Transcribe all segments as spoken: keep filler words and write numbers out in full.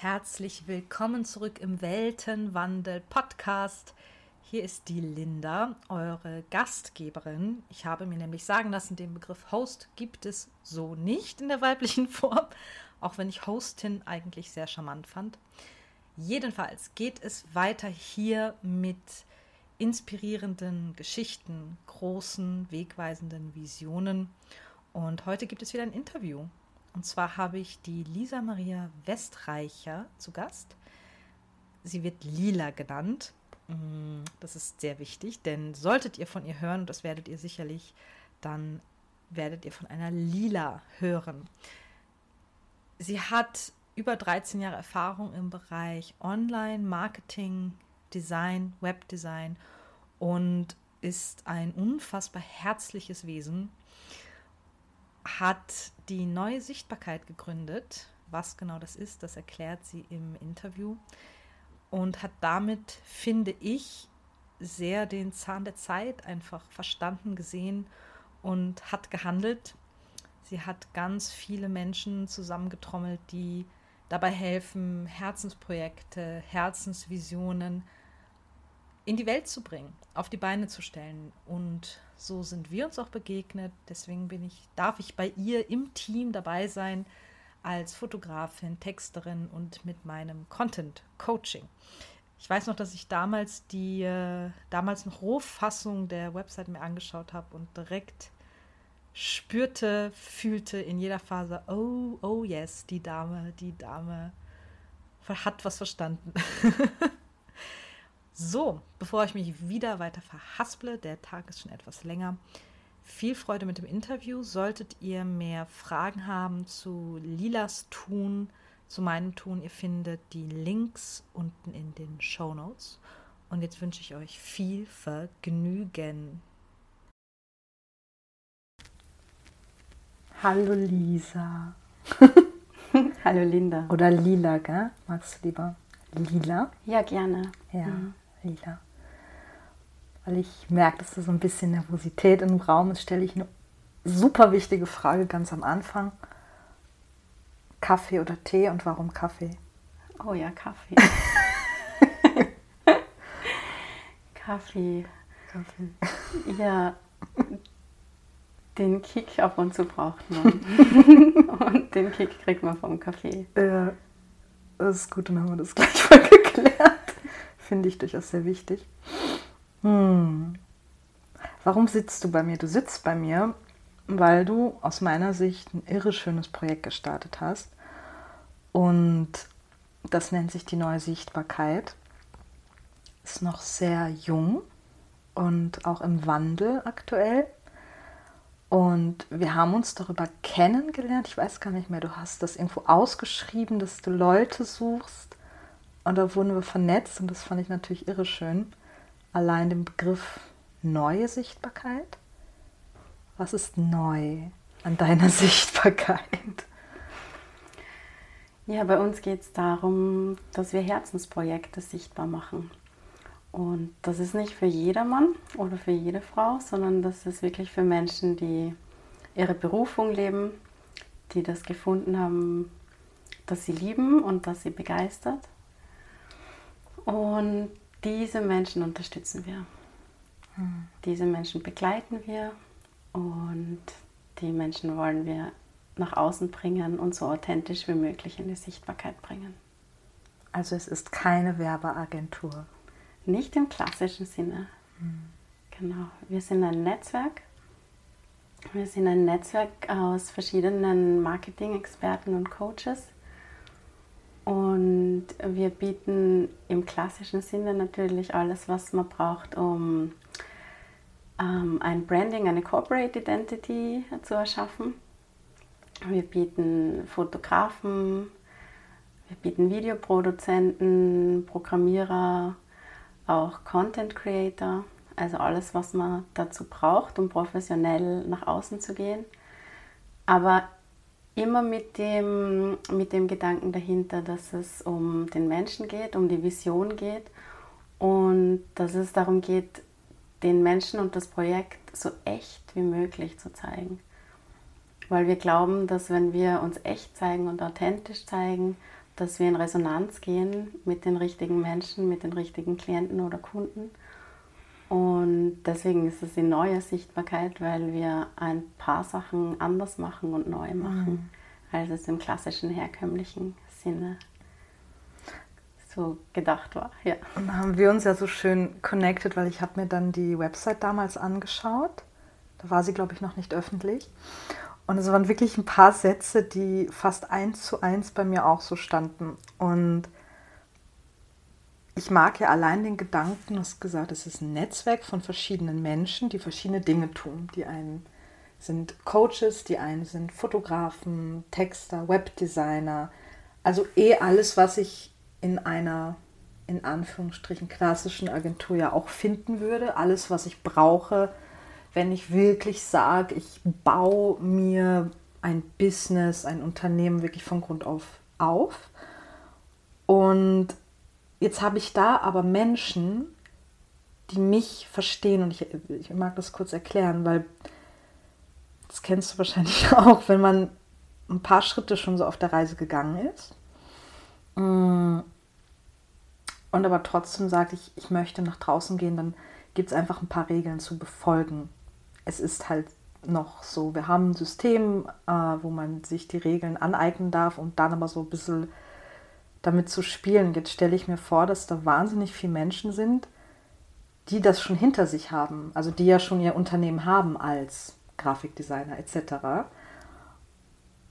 Herzlich willkommen zurück im Weltenwandel-Podcast. Hier ist die Linda, eure Gastgeberin. Ich habe mir nämlich sagen lassen, den Begriff Host gibt es so nicht in der weiblichen Form, auch wenn ich Hostin eigentlich sehr charmant fand. Jedenfalls geht es weiter hier mit inspirierenden Geschichten, großen, wegweisenden Visionen. Und heute gibt es wieder ein Interview. Und zwar habe ich die Lisa Maria Westreicher zu Gast. Sie wird Lila genannt. Das ist sehr wichtig, denn solltet ihr von ihr hören, und das werdet ihr sicherlich, dann werdet ihr von einer Lila hören. Sie hat über dreizehn Jahre Erfahrung im Bereich Online, Marketing, Design, Webdesign und ist ein unfassbar herzliches Wesen. Hat die Neue Sichtbarkeit gegründet. Was genau das ist, das erklärt sie im Interview. Und hat damit, finde ich, sehr den Zahn der Zeit einfach verstanden, gesehen und hat gehandelt. Sie hat ganz viele Menschen zusammengetrommelt, die dabei helfen, Herzensprojekte, Herzensvisionen in die Welt zu bringen, auf die Beine zu stellen. Und so sind wir uns auch begegnet. Deswegen bin ich, darf ich bei ihr im Team dabei sein, als Fotografin, Texterin und mit meinem Content-Coaching. Ich weiß noch, dass ich damals die äh, damals eine Rohfassung der Website mir angeschaut habe und direkt spürte, fühlte in jeder Phase, oh, oh yes, die Dame, die Dame hat was verstanden. So, bevor ich mich wieder weiter verhasple, der Tag ist schon etwas länger, viel Freude mit dem Interview. Solltet ihr mehr Fragen haben zu Lilas Tun, zu meinem Tun, ihr findet die Links unten in den Shownotes. Und jetzt wünsche ich euch viel Vergnügen. Hallo Lisa. Hallo Linda. Oder Lila, gell? Magst du lieber Lila? Ja, gerne. Ja, mhm. Lila. Weil ich merke, dass da so ein bisschen Nervosität im Raum ist, stelle ich eine super wichtige Frage ganz am Anfang. Kaffee oder Tee und warum Kaffee? Oh ja, Kaffee. Kaffee. Kaffee. Ja, den Kick ab und zu braucht man. Und den Kick kriegt man vom Kaffee. Ja, das ist gut, dann haben wir das gleich mal geklärt. Finde ich durchaus sehr wichtig. Hm. Warum sitzt du bei mir? Du sitzt bei mir, weil du aus meiner Sicht ein irre schönes Projekt gestartet hast. Und das nennt sich die Neue Sichtbarkeit. Ist noch sehr jung und auch im Wandel aktuell. Und wir haben uns darüber kennengelernt. Ich weiß gar nicht mehr, du hast das irgendwo ausgeschrieben, dass du Leute suchst. Und da wurden wir vernetzt und das fand ich natürlich irre schön. Allein den Begriff neue Sichtbarkeit. Was ist neu an deiner Sichtbarkeit? Ja, bei uns geht es darum, dass wir Herzensprojekte sichtbar machen. Und das ist nicht für jedermann oder für jede Frau, sondern das ist wirklich für Menschen, die ihre Berufung leben, die das gefunden haben, dass sie lieben und dass sie begeistert. Und diese Menschen unterstützen wir, hm. diese Menschen begleiten wir und die Menschen wollen wir nach außen bringen und so authentisch wie möglich in die Sichtbarkeit bringen. Also es ist keine Werbeagentur? Nicht im klassischen Sinne. Hm. Genau, wir sind ein Netzwerk. Wir sind ein Netzwerk aus verschiedenen Marketing-Experten und Coaches. Und wir bieten im klassischen Sinne natürlich alles, was man braucht, um ähm, ein Branding, eine Corporate Identity zu erschaffen. Wir bieten Fotografen, wir bieten Videoproduzenten, Programmierer, auch Content Creator. Also alles, was man dazu braucht, um professionell nach außen zu gehen. Aber immer mit dem, mit dem Gedanken dahinter, dass es um den Menschen geht, um die Vision geht und dass es darum geht, den Menschen und das Projekt so echt wie möglich zu zeigen. Weil wir glauben, dass wenn wir uns echt zeigen und authentisch zeigen, dass wir in Resonanz gehen mit den richtigen Menschen, mit den richtigen Klienten oder Kunden. Und deswegen ist es die neue Sichtbarkeit, weil wir ein paar Sachen anders machen und neu machen, mhm. als es im klassischen, herkömmlichen Sinne so gedacht war. Ja. Und haben wir uns ja so schön connected, weil ich habe mir dann die Website damals angeschaut. Da war sie, glaube ich, noch nicht öffentlich. Und es waren wirklich ein paar Sätze, die fast eins zu eins bei mir auch so standen. Und ich mag ja allein den Gedanken, du hast gesagt, es ist ein Netzwerk von verschiedenen Menschen, die verschiedene Dinge tun. Die einen sind Coaches, die einen sind Fotografen, Texter, Webdesigner. Also eh alles, was ich in einer, in Anführungsstrichen, klassischen Agentur ja auch finden würde. Alles, was ich brauche, wenn ich wirklich sage, ich baue mir ein Business, ein Unternehmen wirklich von Grund auf auf. Und jetzt habe ich da aber Menschen, die mich verstehen. Und ich, ich mag das kurz erklären, weil das kennst du wahrscheinlich auch, wenn man ein paar Schritte schon so auf der Reise gegangen ist und aber trotzdem sagt, ich, ich möchte nach draußen gehen, dann gibt es einfach ein paar Regeln zu befolgen. Es ist halt noch so, wir haben ein System, äh, wo man sich die Regeln aneignen darf und dann aber so ein bisschen damit zu spielen. Jetzt stelle ich mir vor, dass da wahnsinnig viele Menschen sind, die das schon hinter sich haben, also die ja schon ihr Unternehmen haben als Grafikdesigner et cetera.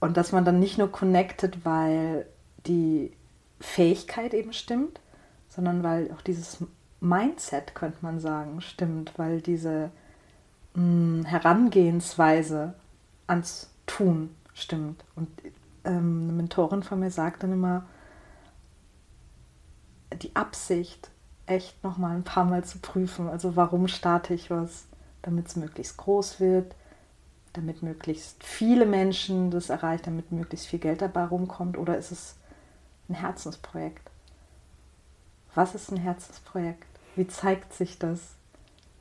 Und dass man dann nicht nur connected, weil die Fähigkeit eben stimmt, sondern weil auch dieses Mindset, könnte man sagen, stimmt, weil diese mh, Herangehensweise ans Tun stimmt. Und ähm, eine Mentorin von mir sagt dann immer, die Absicht echt nochmal ein paar Mal zu prüfen. Also warum starte ich was, damit es möglichst groß wird, damit möglichst viele Menschen das erreicht, damit möglichst viel Geld dabei rumkommt, oder ist es ein Herzensprojekt? Was ist ein Herzensprojekt? Wie zeigt sich das?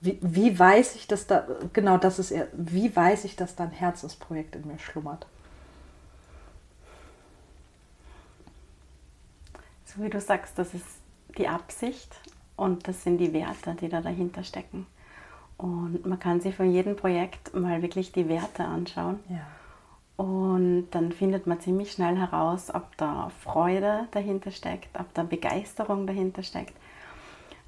Wie, wie weiß ich, dass da, genau das ist eher, wie weiß ich, dass da ein Herzensprojekt in mir schlummert? So wie du sagst, das ist die Absicht und das sind die Werte, die da dahinter stecken. Und man kann sich von jedem Projekt mal wirklich die Werte anschauen. Ja. Und dann findet man ziemlich schnell heraus, ob da Freude dahinter steckt, ob da Begeisterung dahinter steckt,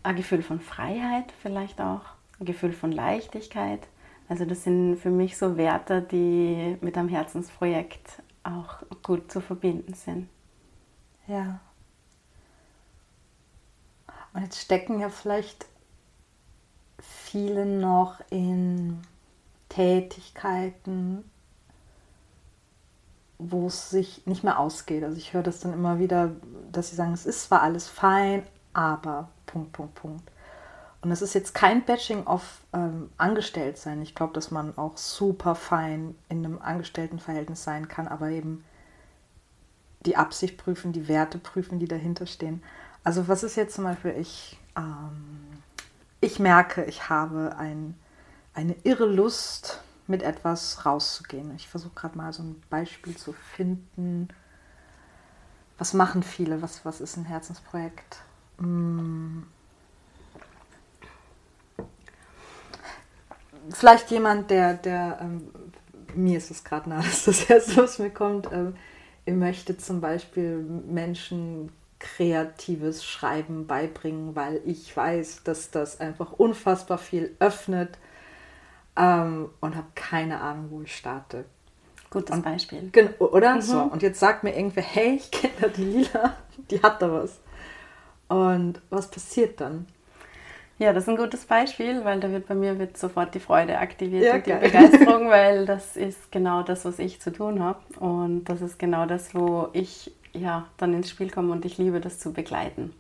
ein Gefühl von Freiheit vielleicht auch, ein Gefühl von Leichtigkeit. Also das sind für mich so Werte, die mit einem Herzensprojekt auch gut zu verbinden sind. Ja. Und jetzt stecken ja vielleicht viele noch in Tätigkeiten, wo es sich nicht mehr ausgeht. Also ich höre das dann immer wieder, dass sie sagen, es ist zwar alles fein, aber Punkt, Punkt, Punkt. Und es ist jetzt kein Batching auf ähm, Angestelltsein. Ich glaube, dass man auch super fein in einem Angestelltenverhältnis sein kann, aber eben die Absicht prüfen, die Werte prüfen, die dahinter stehen. Also was ist jetzt zum Beispiel, ich, ähm, ich merke, ich habe ein, eine irre Lust, mit etwas rauszugehen. Ich versuche gerade mal so ein Beispiel zu finden. Was machen viele? Was, was ist ein Herzensprojekt? Hm. Vielleicht jemand, der, der ähm, mir ist es gerade nahe, dass das Erste, was mir kommt, ähm, ihr möchtet zum Beispiel Menschen kreatives Schreiben beibringen, weil ich weiß, dass das einfach unfassbar viel öffnet, Um, und habe keine Ahnung, wo ich starte. Gutes und, Beispiel. Genau, oder? Mhm. So, und jetzt sagt mir irgendwer, hey, ich kenne da die Lila, die hat da was. Und was passiert dann? Ja, das ist ein gutes Beispiel, weil da wird bei mir wird sofort die Freude aktiviert, ja, und die geil. Begeisterung, weil das ist genau das, was ich zu tun habe. Und das ist genau das, wo ich ja dann ins Spiel komme und ich liebe das zu begleiten.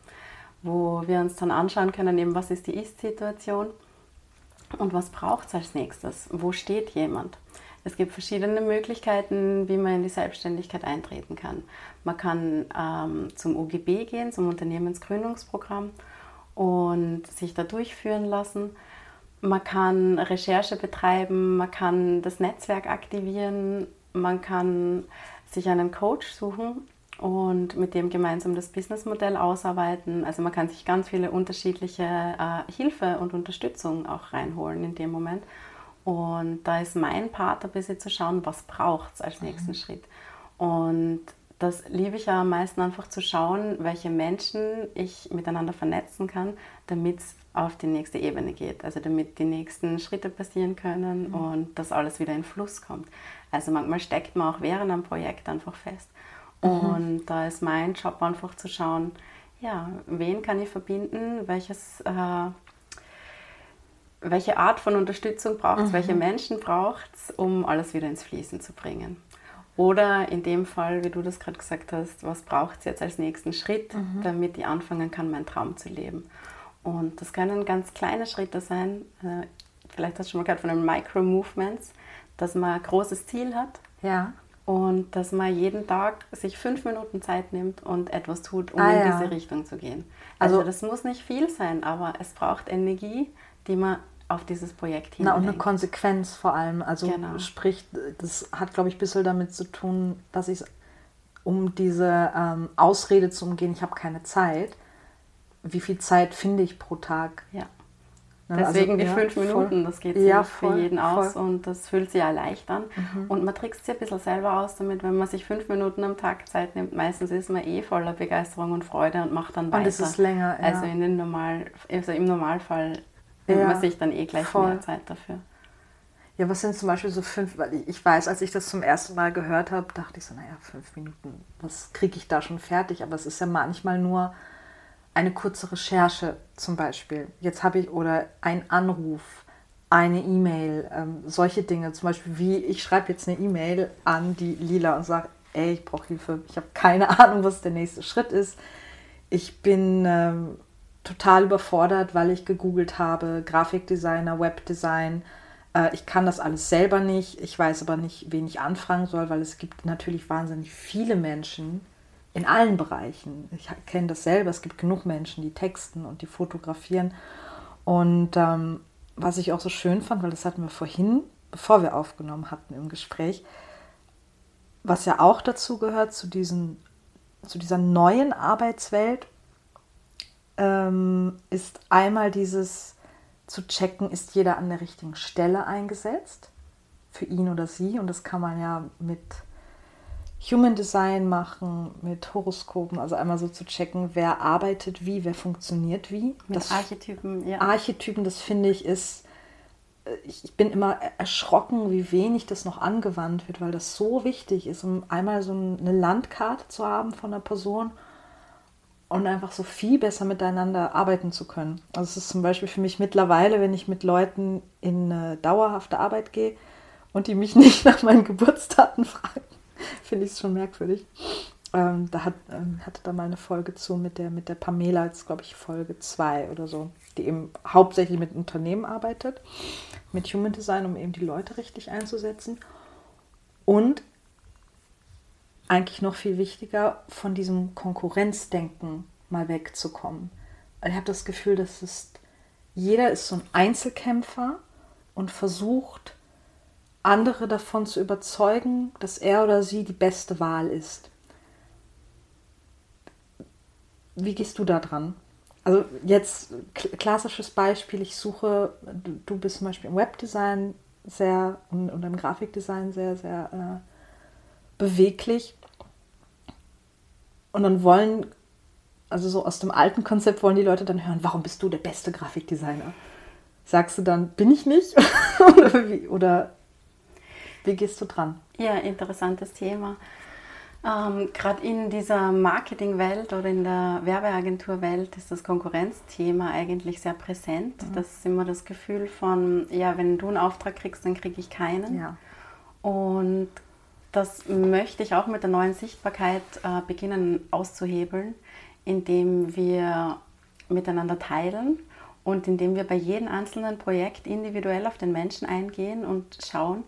Wo wir uns dann anschauen können, eben was ist die Ist-Situation. Und was braucht es als nächstes? Wo steht jemand? Es gibt verschiedene Möglichkeiten, wie man in die Selbstständigkeit eintreten kann. Man kann ähm, zum U G B gehen, zum Unternehmensgründungsprogramm und sich da durchführen lassen. Man kann Recherche betreiben, man kann das Netzwerk aktivieren, man kann sich einen Coach suchen und mit dem gemeinsam das Businessmodell ausarbeiten. Also man kann sich ganz viele unterschiedliche äh, Hilfe und Unterstützung auch reinholen in dem Moment. Und da ist mein Part ein bisschen zu schauen, was braucht es als nächsten mhm. Schritt. Und das liebe ich ja am meisten, einfach zu schauen, welche Menschen ich miteinander vernetzen kann, damit es auf die nächste Ebene geht. Also damit die nächsten Schritte passieren können mhm. und dass alles wieder in Fluss kommt. Also manchmal steckt man auch während einem Projekt einfach fest. Mhm. Und da ist mein Job einfach zu schauen, ja, wen kann ich verbinden, welches, äh, welche Art von Unterstützung braucht es, mhm. welche Menschen braucht es, um alles wieder ins Fließen zu bringen. Oder in dem Fall, wie du das gerade gesagt hast, was braucht es jetzt als nächsten Schritt, mhm. damit ich anfangen kann, meinen Traum zu leben. Und das können ganz kleine Schritte sein. Vielleicht hast du schon mal gehört von den Micro-Movements, dass man ein großes Ziel hat ja. und dass man jeden Tag sich fünf Minuten Zeit nimmt und etwas tut, um ah, in ja. diese Richtung zu gehen. Also, also das muss nicht viel sein, aber es braucht Energie, die man auf dieses Projekt hin. Na, und eine Konsequenz vor allem. Also genau. Sprich, das hat, glaube ich, ein bisschen damit zu tun, dass ich, um diese ähm, Ausrede zu umgehen, ich habe keine Zeit, wie viel Zeit finde ich pro Tag? Ja. Deswegen also, die ja, fünf Minuten, voll, das geht sich ja, voll, für jeden voll. aus und das fühlt sich ja leicht an. Mhm. Und man trickst sich ein bisschen selber aus damit, wenn man sich fünf Minuten am Tag Zeit nimmt. Meistens ist man eh voller Begeisterung und Freude und macht dann weiter. Und es ist länger, ja. Also, in den Normal, also im Normalfall nimmt ja, man sich dann eh gleich voll. mehr Zeit dafür. Ja, was sind zum Beispiel so fünf, weil ich weiß, als ich das zum ersten Mal gehört habe, dachte ich so, naja, fünf Minuten, was kriege ich da schon fertig? Aber es ist ja manchmal nur eine kurze Recherche zum Beispiel. Jetzt habe ich, oder ein Anruf, eine E-Mail, ähm, solche Dinge. Zum Beispiel wie, ich schreibe jetzt eine E-Mail an die Lila und sage, ey, ich brauche Hilfe, ich habe keine Ahnung, was der nächste Schritt ist. Ich bin ähm, total überfordert, weil ich gegoogelt habe, Grafikdesigner, Webdesign. Äh, ich kann das alles selber nicht. Ich weiß aber nicht, wen ich anfragen soll, weil es gibt natürlich wahnsinnig viele Menschen, in allen Bereichen. Ich kenne das selber. Es gibt genug Menschen, die texten und die fotografieren. Und ähm, was ich auch so schön fand, weil das hatten wir vorhin, bevor wir aufgenommen hatten im Gespräch, was ja auch dazu gehört, zu, diesen, zu dieser neuen Arbeitswelt, ähm, ist einmal dieses zu checken, ist jeder an der richtigen Stelle eingesetzt, für ihn oder sie. Und das kann man ja mit Human Design machen, mit Horoskopen, also einmal so zu checken, wer arbeitet wie, wer funktioniert wie. Mit das Archetypen, ja. Archetypen, das finde ich ist, ich bin immer erschrocken, wie wenig das noch angewandt wird, weil das so wichtig ist, um einmal so eine Landkarte zu haben von einer Person und einfach so viel besser miteinander arbeiten zu können. Also es ist zum Beispiel für mich mittlerweile, wenn ich mit Leuten in eine dauerhafte Arbeit gehe und die mich nicht nach meinen Geburtsdaten fragen, finde ich es schon merkwürdig. Ähm, da hat, ähm, hatte da mal eine Folge zu mit der, mit der Pamela, jetzt glaube ich Folge zwei oder so, die eben hauptsächlich mit Unternehmen arbeitet, mit Human Design, um eben die Leute richtig einzusetzen. Und eigentlich noch viel wichtiger, von diesem Konkurrenzdenken mal wegzukommen. Ich habe das Gefühl, dass es, jeder ist so ein Einzelkämpfer und versucht, andere davon zu überzeugen, dass er oder sie die beste Wahl ist. Wie gehst du da dran? Also jetzt klassisches Beispiel, ich suche, du, du bist zum Beispiel im Webdesign sehr und, und im Grafikdesign sehr, sehr äh, beweglich. Und dann wollen, also so aus dem alten Konzept wollen die Leute dann hören, warum bist du der beste Grafikdesigner? Sagst du dann, bin ich nicht? oder wie, oder Wie gehst du dran? Ja, interessantes Thema. Ähm, Gerade in dieser Marketingwelt oder in der Werbeagenturwelt ist das Konkurrenzthema eigentlich sehr präsent. Mhm. Das ist immer das Gefühl von, ja, wenn du einen Auftrag kriegst, dann kriege ich keinen. Ja. Und das möchte ich auch mit der neuen Sichtbarkeit äh, beginnen auszuhebeln, indem wir miteinander teilen und indem wir bei jedem einzelnen Projekt individuell auf den Menschen eingehen und schauen,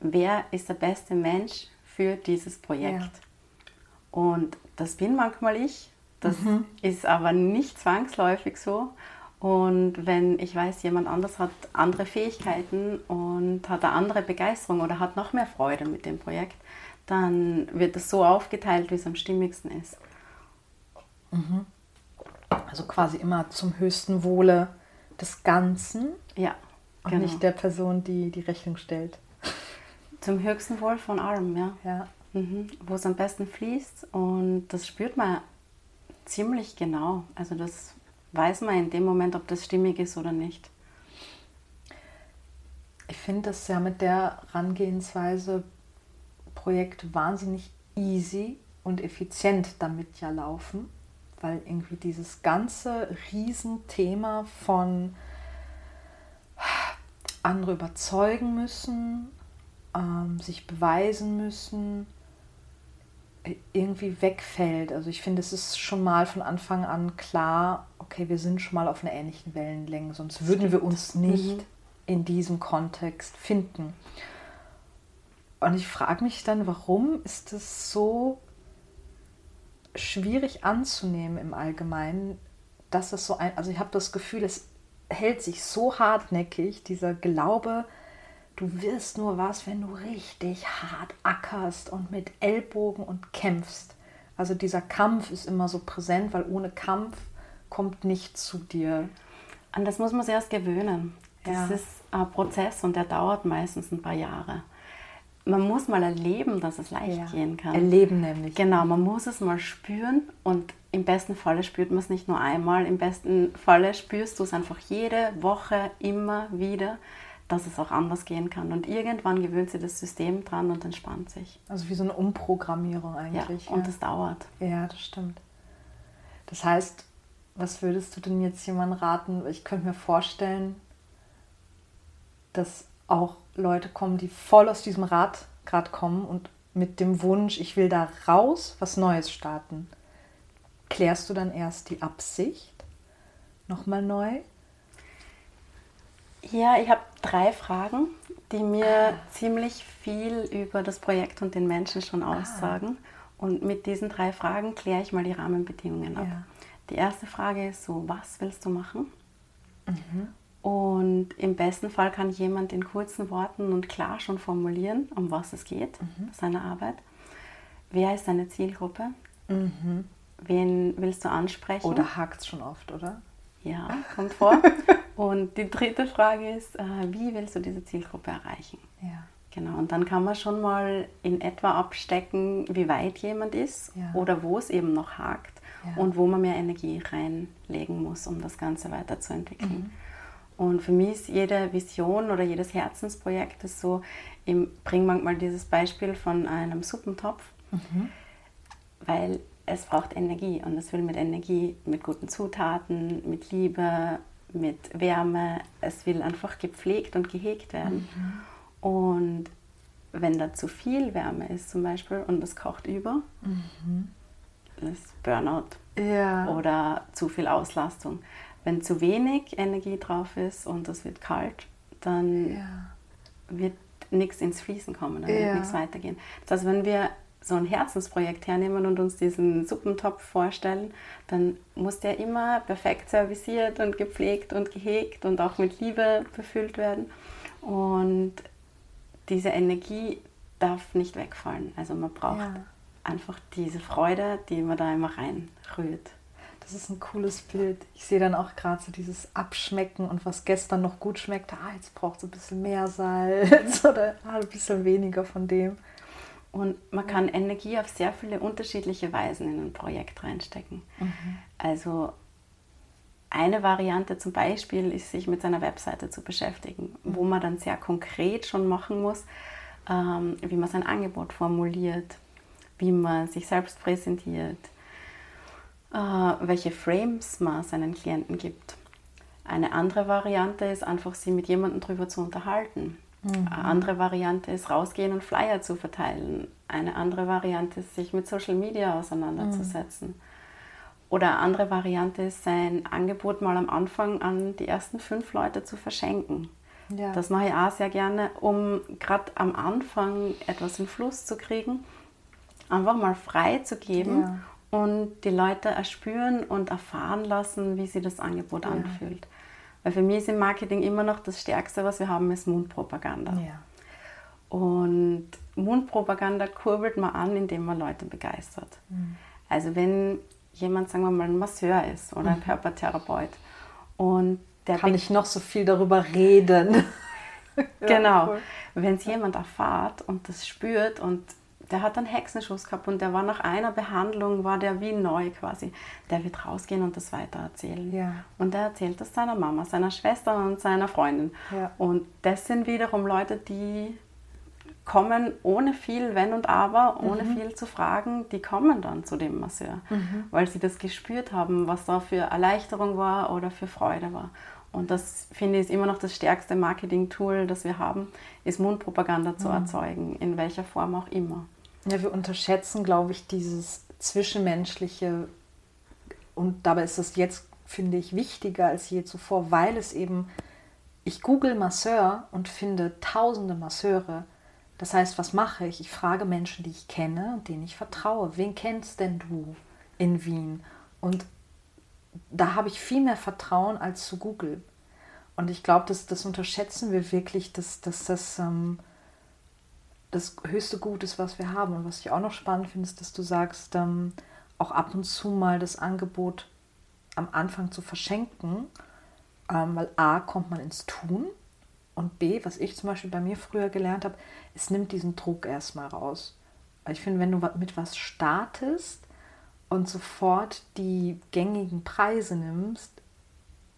wer ist der beste Mensch für dieses Projekt? Ja. Und das bin manchmal ich, das mhm. ist aber nicht zwangsläufig so. Und wenn ich weiß, jemand anders hat andere Fähigkeiten und hat eine andere Begeisterung oder hat noch mehr Freude mit dem Projekt, dann wird das so aufgeteilt, wie es am stimmigsten ist. Mhm. Also quasi immer zum höchsten Wohle des Ganzen. Ja, genau. Und nicht der Person, die die Rechnung stellt. Zum höchsten Wohl von allem, ja. Ja. Mhm. Wo es am besten fließt, und das spürt man ziemlich genau. Also das weiß man in dem Moment, ob das stimmig ist oder nicht. Ich finde das ja mit der Herangehensweise Projekt wahnsinnig easy und effizient damit ja laufen, weil irgendwie dieses ganze Riesenthema von andere überzeugen müssen, ähm, sich beweisen müssen, irgendwie wegfällt. Also ich finde, es ist schon mal von Anfang an klar, okay, wir sind schon mal auf einer ähnlichen Wellenlänge, sonst würden wir uns nicht mhm. in diesem Kontext finden. Und ich frage mich dann, warum ist es so schwierig anzunehmen im Allgemeinen, dass es so ein, also ich habe das Gefühl, es hält sich so hartnäckig, dieser Glaube, du wirst nur was, wenn du richtig hart ackerst und mit Ellbogen und kämpfst. Also dieser Kampf ist immer so präsent, weil ohne Kampf kommt nichts zu dir. An das muss man sich erst gewöhnen. Das ja. ist ein Prozess und der dauert meistens ein paar Jahre. Man muss mal erleben, dass es leicht ja. gehen kann. Erleben nämlich. Genau, man muss es mal spüren, und im besten Falle spürt man es nicht nur einmal, im besten Falle spürst du es einfach jede Woche immer wieder, dass es auch anders gehen kann. Und irgendwann gewöhnt sich das System dran und entspannt sich. Also wie so eine Umprogrammierung eigentlich. Ja, und ja. das dauert. Ja, das stimmt. Das heißt, was würdest du denn jetzt jemandem raten? Ich könnte mir vorstellen, dass auch Leute kommen, die voll aus diesem Rad gerade kommen und mit dem Wunsch, ich will da raus, was Neues starten. Klärst du dann erst die Absicht nochmal neu? Ja, ich habe drei Fragen, die mir ah. ziemlich viel über das Projekt und den Menschen schon aussagen. Ah. Und mit diesen drei Fragen kläre ich mal die Rahmenbedingungen ab. Ja. Die erste Frage ist so, was willst du machen? Mhm. Und im besten Fall kann jemand in kurzen Worten und klar schon formulieren, um was es geht, mhm. seine Arbeit. Wer ist deine Zielgruppe? Mhm. Wen willst du ansprechen? Oder hakt es schon oft, oder? Ja, kommt vor. Und die dritte Frage ist, wie willst du diese Zielgruppe erreichen? Ja. Genau, und dann kann man schon mal in etwa abstecken, wie weit jemand ist ja. oder wo es eben noch hakt ja. und wo man mehr Energie reinlegen muss, um das Ganze weiterzuentwickeln. Mhm. Und für mich ist jede Vision oder jedes Herzensprojekt ist so, ich bringe manchmal dieses Beispiel von einem Suppentopf, mhm. weil es braucht Energie, und es will mit Energie, mit guten Zutaten, mit Liebe, mit Wärme, es will einfach gepflegt und gehegt werden. Mhm. Und wenn da zu viel Wärme ist zum Beispiel und es kocht über, mhm. das ist Burnout ja. oder zu viel Auslastung. Wenn zu wenig Energie drauf ist und es wird kalt, dann ja. wird nichts ins Fließen kommen, dann ja. wird nichts weitergehen. Das heißt, wenn wir so ein Herzensprojekt hernehmen und uns diesen Suppentopf vorstellen, dann muss der immer perfekt servisiert und gepflegt und gehegt und auch mit Liebe befüllt werden. Und diese Energie darf nicht wegfallen. Also man braucht ja. einfach diese Freude, die man da immer reinrührt. Das ist ein cooles Bild. Ich sehe dann auch gerade so dieses Abschmecken, und was gestern noch gut schmeckte, ah, jetzt braucht es ein bisschen mehr Salz oder ah, ein bisschen weniger von dem. Und man kann Energie auf sehr viele unterschiedliche Weisen in ein Projekt reinstecken. Mhm. Also eine Variante zum Beispiel ist, sich mit seiner Webseite zu beschäftigen, wo man dann sehr konkret schon machen muss, wie man sein Angebot formuliert, wie man sich selbst präsentiert, welche Frames man seinen Klienten gibt. Eine andere Variante ist einfach, sich mit jemandem darüber zu unterhalten. Mhm. Eine andere Variante ist, rausgehen und Flyer zu verteilen. Eine andere Variante ist, sich mit Social Media auseinanderzusetzen. Mhm. Oder eine andere Variante ist, sein Angebot mal am Anfang an die ersten fünf Leute zu verschenken. Ja. Das mache ich auch sehr gerne, um gerade am Anfang etwas in Fluss zu kriegen, einfach mal frei zu geben. Ja. Und die Leute erspüren und erfahren lassen, wie sich das Angebot ja. anfühlt. Weil für mich ist im Marketing immer noch das Stärkste, was wir haben, ist Mundpropaganda. Ja. Und Mundpropaganda kurbelt man an, indem man Leute begeistert. Mhm. Also wenn jemand, sagen wir mal, ein Masseur ist oder ein mhm. Körpertherapeut und der kann ich noch so viel darüber reden. Genau. Ja, cool. Wenn es jemand erfahrt und das spürt und der hat einen Hexenschuss gehabt und der war nach einer Behandlung, war der wie neu quasi, der wird rausgehen und das weitererzählen. Ja. Und der erzählt das seiner Mama, seiner Schwester und seiner Freundin. Ja. Und das sind wiederum Leute, die kommen ohne viel Wenn und Aber, ohne mhm. viel zu fragen, die kommen dann zu dem Masseur, mhm. weil sie das gespürt haben, was da für Erleichterung war oder für Freude war. Und das, finde ich, ist immer noch das stärkste Marketing-Tool, das wir haben, ist Mundpropaganda zu mhm. erzeugen, in welcher Form auch immer. Ja, wir unterschätzen, glaube ich, dieses Zwischenmenschliche und dabei ist es jetzt, finde ich, wichtiger als je zuvor, weil es eben, ich google Masseur und finde tausende Masseure. Das heißt, was mache ich? Ich frage Menschen, die ich kenne und denen ich vertraue. Wen kennst denn du in Wien? Und da habe ich viel mehr Vertrauen als zu Google. Und ich glaube, das, das unterschätzen wir wirklich, dass, dass das ähm, das höchste Gut ist, was wir haben. Und was ich auch noch spannend finde, ist, dass du sagst, ähm, auch ab und zu mal das Angebot am Anfang zu verschenken, ähm, weil A, kommt man ins Tun und B, was ich zum Beispiel bei mir früher gelernt habe, es nimmt diesen Druck erstmal raus. Weil ich finde, wenn du mit was startest, und sofort die gängigen Preise nimmst,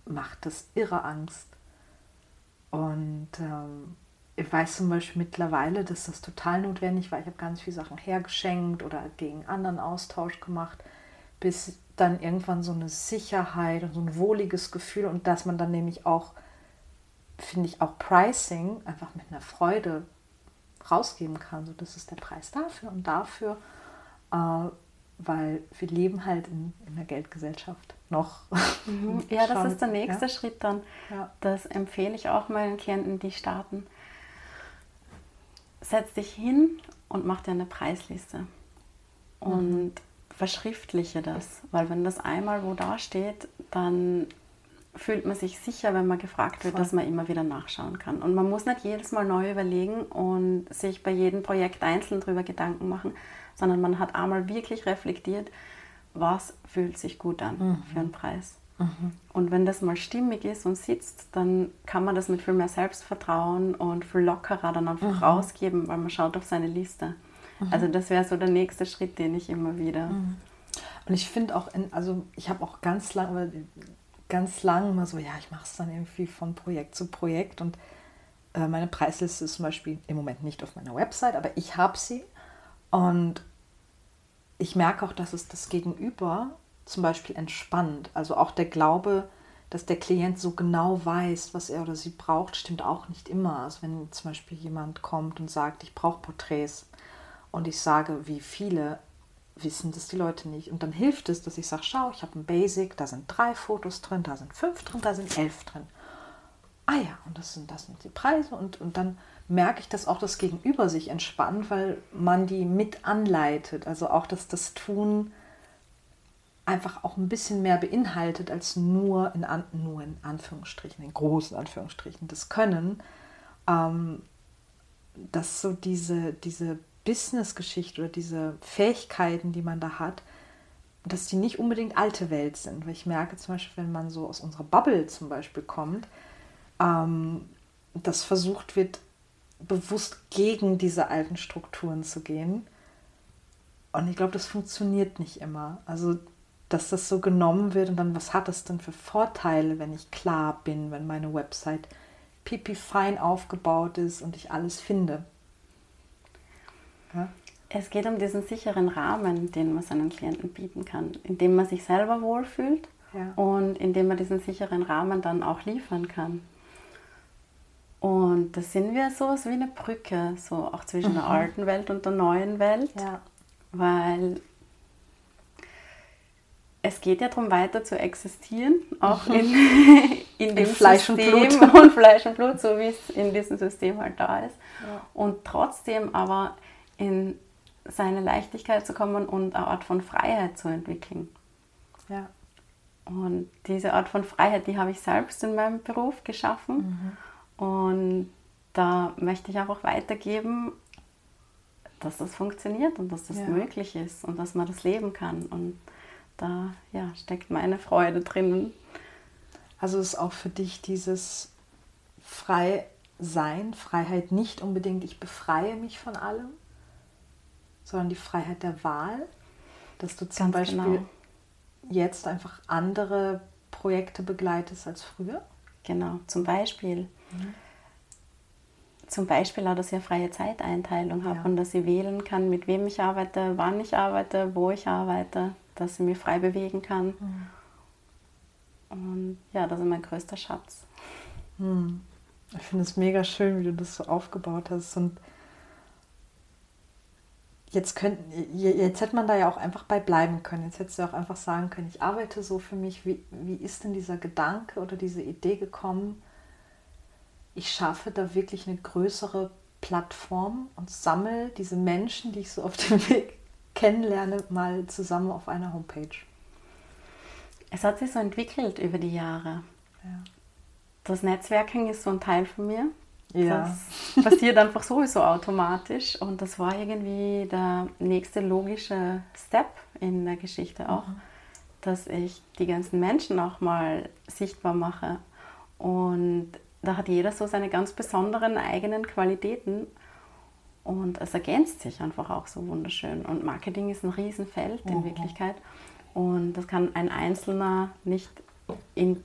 macht das irre Angst. Und ähm, ich weiß zum Beispiel mittlerweile, dass das total notwendig war. Ich habe ganz viele Sachen hergeschenkt oder gegen anderen Austausch gemacht, bis dann irgendwann so eine Sicherheit und so ein wohliges Gefühl und dass man dann nämlich auch, finde ich, auch Pricing einfach mit einer Freude rausgeben kann. So, das ist der Preis dafür und dafür. Äh, Weil wir leben halt in, in der Geldgesellschaft noch. Mhm. Ja, das ist der nächste ja. Schritt dann. Ja. Das empfehle ich auch meinen Klienten, die starten. Setz dich hin und mach dir eine Preisliste. Und mhm. verschriftliche das. Weil wenn das einmal wo da steht, dann fühlt man sich sicher, wenn man gefragt wird, Voll. Dass man immer wieder nachschauen kann. Und man muss nicht jedes Mal neu überlegen und sich bei jedem Projekt einzeln drüber Gedanken machen, sondern man hat einmal wirklich reflektiert, was fühlt sich gut an mhm. für einen Preis. Mhm. Und wenn das mal stimmig ist und sitzt, dann kann man das mit viel mehr Selbstvertrauen und viel lockerer dann einfach mhm. rausgeben, weil man schaut auf seine Liste. Mhm. Also das wäre so der nächste Schritt, den ich immer wieder... Mhm. Und ich finde auch, in, also ich habe auch ganz lange... ganz lang immer so, ja, ich mache es dann irgendwie von Projekt zu Projekt und äh, meine Preisliste ist zum Beispiel im Moment nicht auf meiner Website, aber ich habe sie und ich merke auch, dass es das Gegenüber zum Beispiel entspannt, also auch der Glaube, dass der Klient so genau weiß, was er oder sie braucht, stimmt auch nicht immer. Also wenn zum Beispiel jemand kommt und sagt, ich brauche Porträts und ich sage, wie viele, wissen das die Leute nicht. Und dann hilft es, dass ich sage, schau, ich habe ein Basic, da sind drei Fotos drin, da sind fünf drin, da sind elf drin. Ah ja, und das sind, das sind die Preise. Und, und dann merke ich, dass auch das Gegenüber sich entspannt, weil man die mit anleitet. Also auch, dass das Tun einfach auch ein bisschen mehr beinhaltet, als nur in, An- nur in Anführungsstrichen, in großen Anführungsstrichen, das Können. Ähm, dass so diese, diese Business-Geschichte oder diese Fähigkeiten, die man da hat, dass die nicht unbedingt alte Welt sind. Weil ich merke zum Beispiel, wenn man so aus unserer Bubble zum Beispiel kommt, ähm, dass versucht wird, bewusst gegen diese alten Strukturen zu gehen. Und ich glaube, das funktioniert nicht immer. Also, dass das so genommen wird und dann, was hat das denn für Vorteile, wenn ich klar bin, wenn meine Website pipi-fein aufgebaut ist und ich alles finde. Es geht um diesen sicheren Rahmen, den man seinen Klienten bieten kann, indem man sich selber wohlfühlt ja. und indem man diesen sicheren Rahmen dann auch liefern kann. Und das sind wir sowas wie eine Brücke, so auch zwischen mhm. der alten Welt und der neuen Welt, ja. weil es geht ja darum, weiter zu existieren, auch mhm. in, in, in dem Fleisch System und Blut. und Fleisch und Blut, so wie es in diesem System halt da ist. Ja. Und trotzdem aber in seine Leichtigkeit zu kommen und eine Art von Freiheit zu entwickeln. Ja. Und diese Art von Freiheit, die habe ich selbst in meinem Beruf geschaffen. Mhm. Und da möchte ich einfach weitergeben, dass das funktioniert und dass das ja. möglich ist und dass man das leben kann. Und da ja, steckt meine Freude drin. Also ist auch für dich dieses frei sein, Freiheit nicht unbedingt, ich befreie mich von allem, sondern die Freiheit der Wahl, dass du zum Ganz Beispiel genau. jetzt einfach andere Projekte begleitest als früher? Genau, zum Beispiel. Mhm. Zum Beispiel auch, dass ich eine freie Zeiteinteilung habe ja. und dass ich wählen kann, mit wem ich arbeite, wann ich arbeite, wo ich arbeite, dass ich mich frei bewegen kann. Mhm. Und ja, das ist mein größter Schatz. Mhm. Ich finde es mega schön, wie du das so aufgebaut hast. Und jetzt, könnt, jetzt hätte man da ja auch einfach bei bleiben können. Jetzt hättest du auch einfach sagen können, ich arbeite so für mich. Wie, wie ist denn dieser Gedanke oder diese Idee gekommen, ich schaffe da wirklich eine größere Plattform und sammle diese Menschen, die ich so auf dem Weg kennenlerne, mal zusammen auf einer Homepage? Es hat sich so entwickelt über die Jahre. Ja. Das Netzwerking ist so ein Teil von mir. Ja. Das passiert einfach sowieso automatisch. Und das war irgendwie der nächste logische Step in der Geschichte auch, mhm. dass ich die ganzen Menschen auch mal sichtbar mache. Und da hat jeder so seine ganz besonderen eigenen Qualitäten. Und es ergänzt sich einfach auch so wunderschön. Und Marketing ist ein Riesenfeld in mhm. Wirklichkeit. Und das kann ein Einzelner nicht in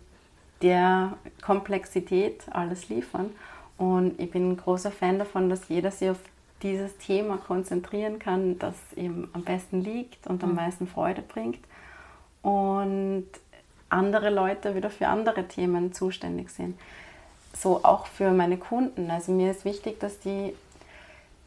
der Komplexität alles liefern. Und ich bin ein großer Fan davon, dass jeder sich auf dieses Thema konzentrieren kann, das ihm am besten liegt und am meisten Freude bringt. Und andere Leute wieder für andere Themen zuständig sind. So auch für meine Kunden. Also mir ist wichtig, dass die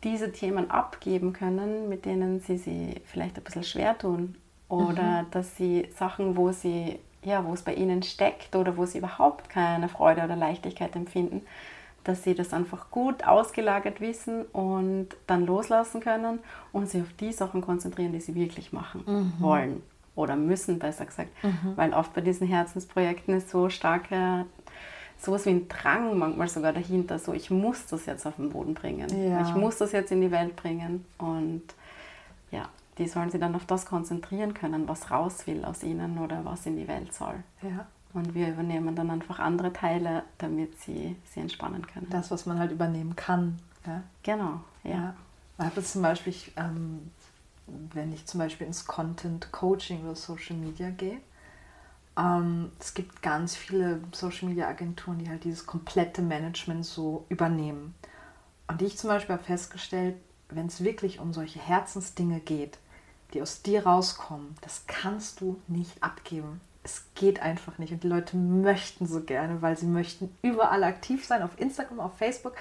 diese Themen abgeben können, mit denen sie sich vielleicht ein bisschen schwer tun. Oder mhm. dass sie Sachen, wo sie ja, wo es bei ihnen steckt oder wo sie überhaupt keine Freude oder Leichtigkeit empfinden, dass sie das einfach gut ausgelagert wissen und dann loslassen können und sich auf die Sachen konzentrieren, die sie wirklich machen mhm. wollen oder müssen, besser gesagt. Mhm. Weil oft bei diesen Herzensprojekten ist so starke, sowas wie ein Drang manchmal sogar dahinter, so ich muss das jetzt auf den Boden bringen, ja. ich muss das jetzt in die Welt bringen und ja. die sollen sich dann auf das konzentrieren können, was raus will aus ihnen oder was in die Welt soll. Ja. Und wir übernehmen dann einfach andere Teile, damit sie, sie entspannen können. Das, was man halt übernehmen kann. Ja? Genau, ja. ja. Also zum Beispiel, ich, ähm, wenn ich zum Beispiel ins Content-Coaching oder Social Media gehe, ähm, es gibt ganz viele Social-Media-Agenturen, die halt dieses komplette Management so übernehmen. Und ich zum Beispiel habe festgestellt, wenn es wirklich um solche Herzensdinge geht, die aus dir rauskommen, das kannst du nicht abgeben. Es geht einfach nicht. Und die Leute möchten so gerne, weil sie möchten überall aktiv sein, auf Instagram, auf Facebook,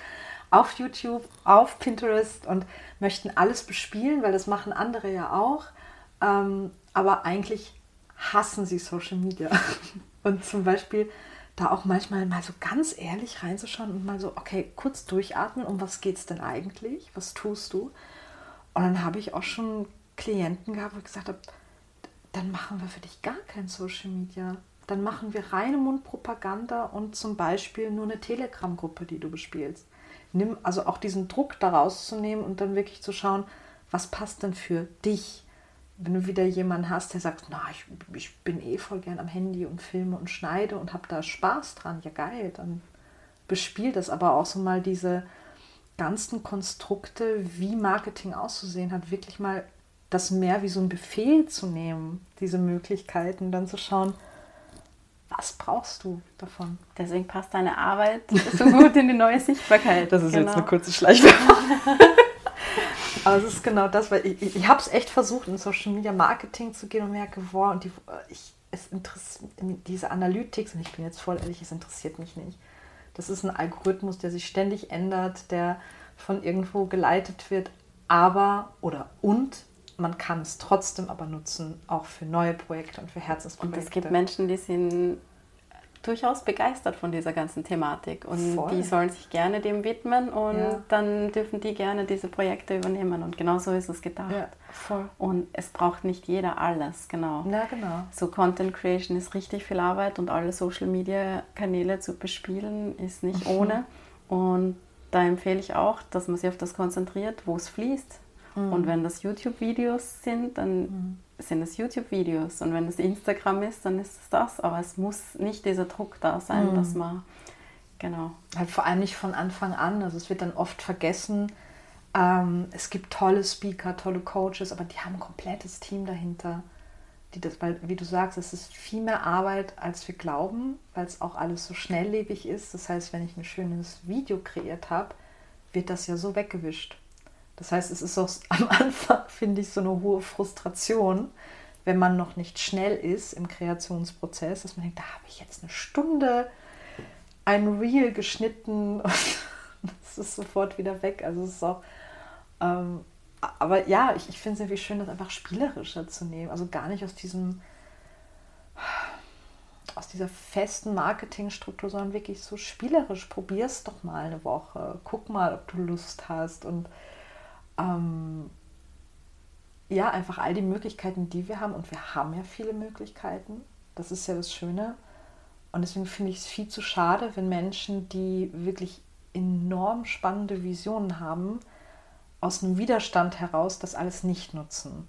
auf YouTube, auf Pinterest und möchten alles bespielen, weil das machen andere ja auch. Ähm, aber eigentlich hassen sie Social Media. Und zum Beispiel da auch manchmal mal so ganz ehrlich reinzuschauen und mal so, okay, kurz durchatmen, um was geht's denn eigentlich? Was tust du? Und dann habe ich auch schon Klienten gehabt, wo ich gesagt habe, dann machen wir für dich gar kein Social Media. Dann machen wir reine Mundpropaganda und zum Beispiel nur eine Telegram-Gruppe, die du bespielst. Nimm also auch diesen Druck daraus zu nehmen und dann wirklich zu schauen, was passt denn für dich? Wenn du wieder jemanden hast, der sagt, na, ich, ich bin eh voll gern am Handy und filme und schneide und habe da Spaß dran, ja geil, dann bespiel das aber auch so mal diese ganzen Konstrukte, wie Marketing auszusehen hat, wirklich mal das mehr wie so ein Befehl zu nehmen, diese Möglichkeiten, dann zu schauen, was brauchst du davon? Deswegen passt deine Arbeit so gut in die neue Sichtbarkeit. Das ist genau. jetzt eine kurze Schleichwerbung. Aber es ist genau das, weil ich, ich, ich habe es echt versucht, in Social Media Marketing zu gehen und merke, wow, und die, ich, es interessiert diese Analytics, und ich bin jetzt voll ehrlich, es interessiert mich nicht. Das ist ein Algorithmus, der sich ständig ändert, der von irgendwo geleitet wird, aber oder und man kann es trotzdem aber nutzen, auch für neue Projekte und für Herzensprojekte. Und es gibt Menschen, die sind durchaus begeistert von dieser ganzen Thematik und voll. Die sollen sich gerne dem widmen und ja. dann dürfen die gerne diese Projekte übernehmen und genau so ist es gedacht. Ja, voll. Und es braucht nicht jeder alles, genau. Ja, genau. So Content Creation ist richtig viel Arbeit und alle Social Media Kanäle zu bespielen ist nicht mhm. ohne und Da empfehle ich auch, dass man sich auf das konzentriert, wo es fließt. Mhm. Und wenn das YouTube-Videos sind, dann mhm. sind es YouTube-Videos. Und wenn es Instagram ist, dann ist es das. Aber es muss nicht dieser Druck da sein, mhm. dass man, genau. Halt vor allem nicht von Anfang an. Also es wird dann oft vergessen, ähm, es gibt tolle Speaker, tolle Coaches, aber die haben ein komplettes Team dahinter. Die das, weil, wie du sagst, es ist viel mehr Arbeit, als wir glauben, weil es auch alles so schnelllebig ist. Das heißt, wenn ich ein schönes Video kreiert habe, wird das ja so weggewischt. Das heißt, es ist auch am Anfang, finde ich, so eine hohe Frustration, wenn man noch nicht schnell ist im Kreationsprozess, dass man denkt, da habe ich jetzt eine Stunde ein Reel geschnitten und das ist sofort wieder weg. Also es ist auch... Ähm, aber ja, ich, ich finde es irgendwie schön, das einfach spielerischer zu nehmen. Also gar nicht aus diesem aus dieser festen Marketingstruktur, sondern wirklich so spielerisch. Probier's doch mal eine Woche. Guck mal, ob du Lust hast. Und ähm, ja, einfach all die Möglichkeiten, die wir haben. Und wir haben ja viele Möglichkeiten. Das ist ja das Schöne. Und deswegen finde ich es viel zu schade, wenn Menschen, die wirklich enorm spannende Visionen haben, aus einem Widerstand heraus das alles nicht nutzen,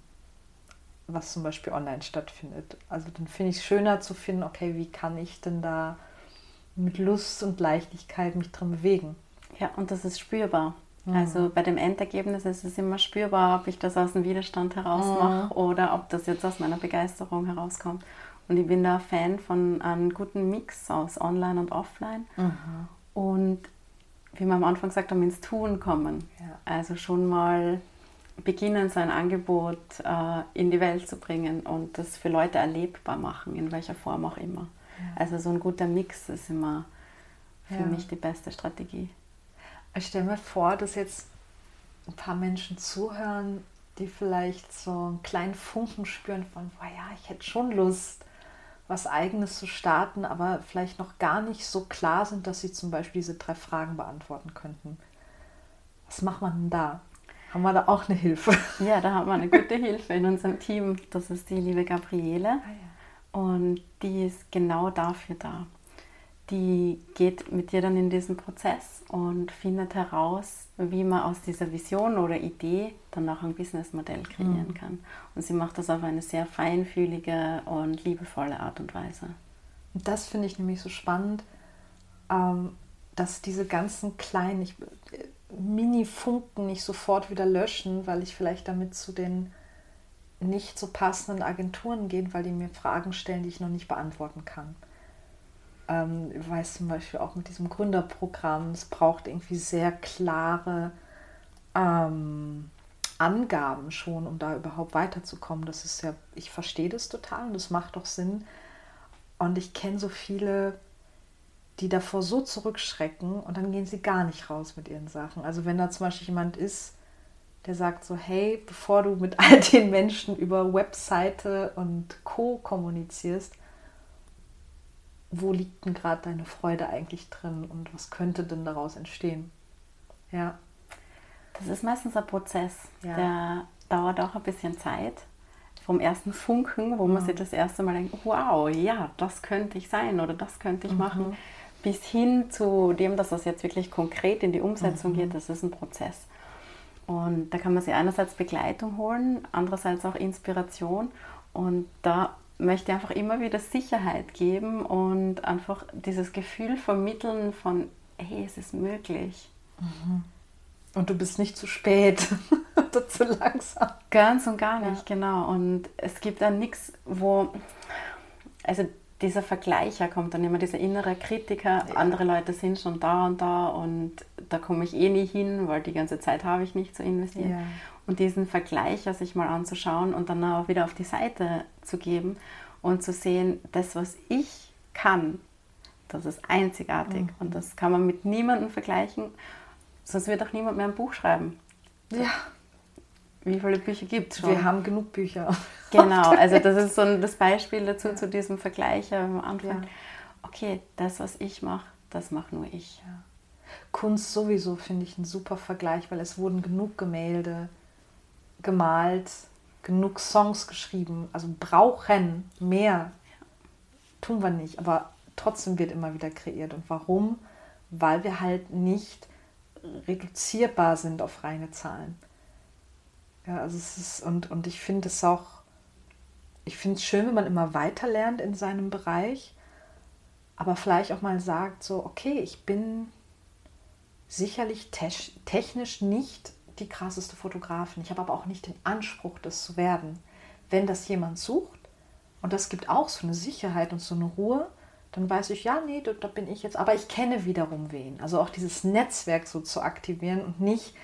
was zum Beispiel online stattfindet. Also dann finde ich es schöner zu finden, okay, wie kann ich denn da mit Lust und Leichtigkeit mich drin bewegen? Ja, und das ist spürbar. Mhm. Also bei dem Endergebnis ist es immer spürbar, ob ich das aus dem Widerstand heraus mhm. mache oder ob das jetzt aus meiner Begeisterung herauskommt. Und ich bin da Fan von einem guten Mix aus Online und Offline. Mhm. Und wie wir am Anfang gesagt haben, ins Tun kommen. Ja. Also schon mal beginnen, sein Angebot äh, in die Welt zu bringen und das für Leute erlebbar machen, in welcher Form auch immer. Ja. Also so ein guter Mix ist immer für ja. mich die beste Strategie. Ich stelle mir vor, dass jetzt ein paar Menschen zuhören, die vielleicht so einen kleinen Funken spüren von, boah ja, ich hätte schon Lust, was Eigenes zu starten, aber vielleicht noch gar nicht so klar sind, dass sie zum Beispiel diese drei Fragen beantworten könnten. Was macht man denn da? Haben wir da auch eine Hilfe? Ja, da haben wir eine gute Hilfe in unserem Team. Das ist die liebe Gabriele. Ah, ja. Und die ist genau dafür da. Die geht mit dir dann in diesen Prozess und findet heraus, wie man aus dieser Vision oder Idee dann auch ein Businessmodell kreieren mhm. kann. Und sie macht das auf eine sehr feinfühlige und liebevolle Art und Weise. Und das finde ich nämlich so spannend, dass diese ganzen kleinen Mini-Funken nicht sofort wieder löschen, weil ich vielleicht damit zu den nicht so passenden Agenturen gehe, weil die mir Fragen stellen, die ich noch nicht beantworten kann. Ich weiß zum Beispiel auch mit diesem Gründerprogramm, es braucht irgendwie sehr klare ähm, Angaben schon, um da überhaupt weiterzukommen. Das ist ja, ich verstehe das total und das macht doch Sinn. Und ich kenne so viele, die davor so zurückschrecken und dann gehen sie gar nicht raus mit ihren Sachen. Also wenn da zum Beispiel jemand ist, der sagt so, hey, bevor du mit all den Menschen über Webseite und Co. kommunizierst, wo liegt denn gerade deine Freude eigentlich drin und was könnte denn daraus entstehen? Ja. Das ist meistens ein Prozess, ja. Der dauert auch ein bisschen Zeit. Vom ersten Funken, wo ja. man sich das erste Mal denkt, wow, ja, das könnte ich sein oder das könnte ich mhm. machen, bis hin zu dem, dass das jetzt wirklich konkret in die Umsetzung mhm. geht, das ist ein Prozess. Und da kann man sich einerseits Begleitung holen, andererseits auch Inspiration und da möchte einfach immer wieder Sicherheit geben und einfach dieses Gefühl vermitteln von, hey, es ist möglich. Mhm. Und du bist nicht zu spät oder zu langsam. Ganz und gar nicht, ja. Genau. Und es gibt dann nichts, wo, also dieser Vergleicher kommt dann immer, dieser innere Kritiker, ja. Andere Leute sind schon da und da und da komme ich eh nie hin, weil die ganze Zeit habe ich nicht zu investieren. Ja. Und diesen Vergleicher sich mal anzuschauen und dann auch wieder auf die Seite zu geben und zu sehen, das, was ich kann, das ist einzigartig. Mhm. Und das kann man mit niemandem vergleichen, sonst wird auch niemand mehr ein Buch schreiben. Ja. Wie viele Bücher gibt es schon? Wir haben genug Bücher. Genau, also das ist so ein, das Beispiel dazu, ja. Zu diesem Vergleicher am Anfang. Ja. Okay, das, was ich mache, das mache nur ich. Ja. Kunst sowieso finde ich einen super Vergleich, weil es wurden genug Gemälde gemalt, genug Songs geschrieben, also brauchen mehr, tun wir nicht, aber trotzdem wird immer wieder kreiert. Und warum? Weil wir halt nicht reduzierbar sind auf reine Zahlen. Ja, also es ist, und, und ich finde es auch, ich finde es schön, wenn man immer weiter lernt in seinem Bereich, aber vielleicht auch mal sagt so, okay, ich bin sicherlich te- technisch nicht die krasseste Fotografin. Ich habe aber auch nicht den Anspruch, das zu werden. Wenn das jemand sucht, und das gibt auch so eine Sicherheit und so eine Ruhe, dann weiß ich, ja, nee, da, da bin ich jetzt. Aber ich kenne wiederum wen. Also auch dieses Netzwerk so zu aktivieren und nicht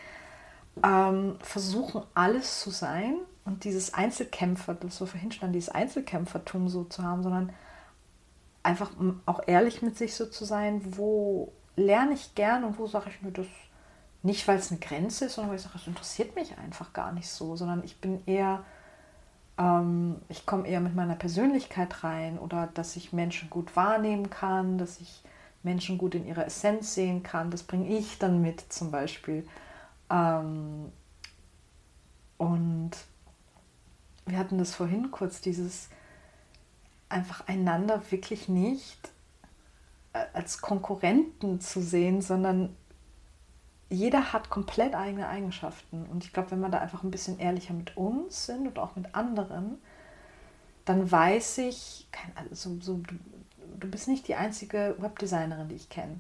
ähm, versuchen, alles zu sein und dieses Einzelkämpfer, das so vorhin stand, dieses Einzelkämpfertum so zu haben, sondern einfach auch ehrlich mit sich so zu sein, wo lerne ich gern und wo sage ich nur das, nicht weil es eine Grenze ist, sondern weil ich sage, es interessiert mich einfach gar nicht so, sondern ich bin eher, ähm, ich komme eher mit meiner Persönlichkeit rein oder dass ich Menschen gut wahrnehmen kann, dass ich Menschen gut in ihrer Essenz sehen kann, das bringe ich dann mit zum Beispiel. Ähm, und wir hatten das vorhin kurz, dieses einfach einander wirklich nicht als Konkurrenten zu sehen, sondern jeder hat komplett eigene Eigenschaften. Und ich glaube, wenn wir da einfach ein bisschen ehrlicher mit uns sind und auch mit anderen, dann weiß ich, also, so, du bist nicht die einzige Webdesignerin, die ich kenne.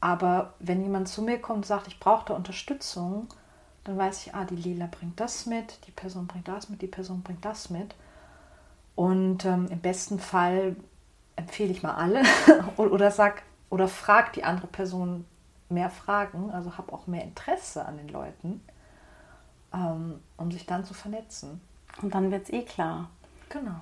Aber wenn jemand zu mir kommt und sagt, ich brauche da Unterstützung, dann weiß ich, ah, die Lila bringt das mit, die Person bringt das mit, die Person bringt das mit. Und ähm, im besten Fall empfehle ich mal alle oder sag oder frag die andere Person mehr Fragen, also habe auch mehr Interesse an den Leuten, ähm, um sich dann zu vernetzen. Und dann wird es eh klar. Genau.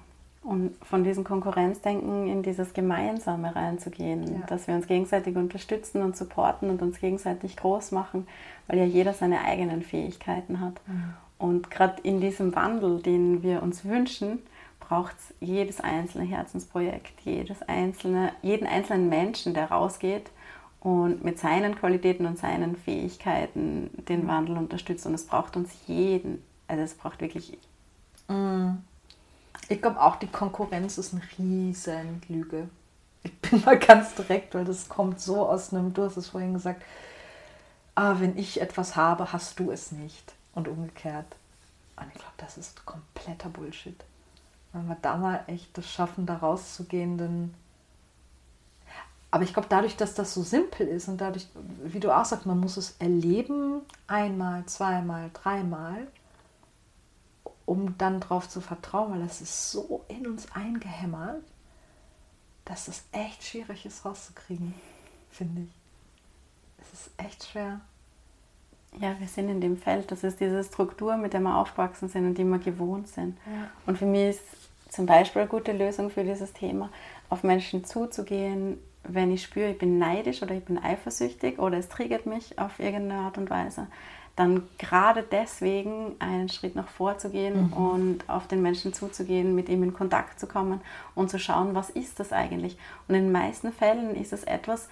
Und von diesem Konkurrenzdenken in dieses Gemeinsame reinzugehen, ja. Dass wir uns gegenseitig unterstützen und supporten und uns gegenseitig groß machen, weil ja jeder seine eigenen Fähigkeiten hat. Mhm. Und gerade in diesem Wandel, den wir uns wünschen, braucht es jedes einzelne Herzensprojekt, jedes einzelne, jeden einzelnen Menschen, der rausgeht und mit seinen Qualitäten und seinen Fähigkeiten den Wandel unterstützt. Und es braucht uns jeden. Also es braucht wirklich... Ich glaube auch, die Konkurrenz ist eine riesen Lüge. Ich bin mal ganz direkt, weil das kommt so aus einem... Du hast es vorhin gesagt, ah, wenn ich etwas habe, hast du es nicht. Und umgekehrt. Und ich glaube, das ist kompletter Bullshit. Wenn wir da mal echt das schaffen, da rauszugehen, dann... Aber ich glaube, dadurch, dass das so simpel ist und dadurch, wie du auch sagst, man muss es erleben, einmal, zweimal, dreimal, um dann drauf zu vertrauen, weil das ist so in uns eingehämmert, dass das echt schwierig ist, rauszukriegen, finde ich. Es ist echt schwer. Ja, wir sind in dem Feld. Das ist diese Struktur, mit der wir aufgewachsen sind und die wir gewohnt sind. Ja. Und für mich ist zum Beispiel eine gute Lösung für dieses Thema, auf Menschen zuzugehen, wenn ich spüre, ich bin neidisch oder ich bin eifersüchtig oder es triggert mich auf irgendeine Art und Weise, dann gerade deswegen einen Schritt nach vorzugehen mhm. und auf den Menschen zuzugehen, mit ihm in Kontakt zu kommen und zu schauen, was ist das eigentlich? Und in den meisten Fällen ist es etwas,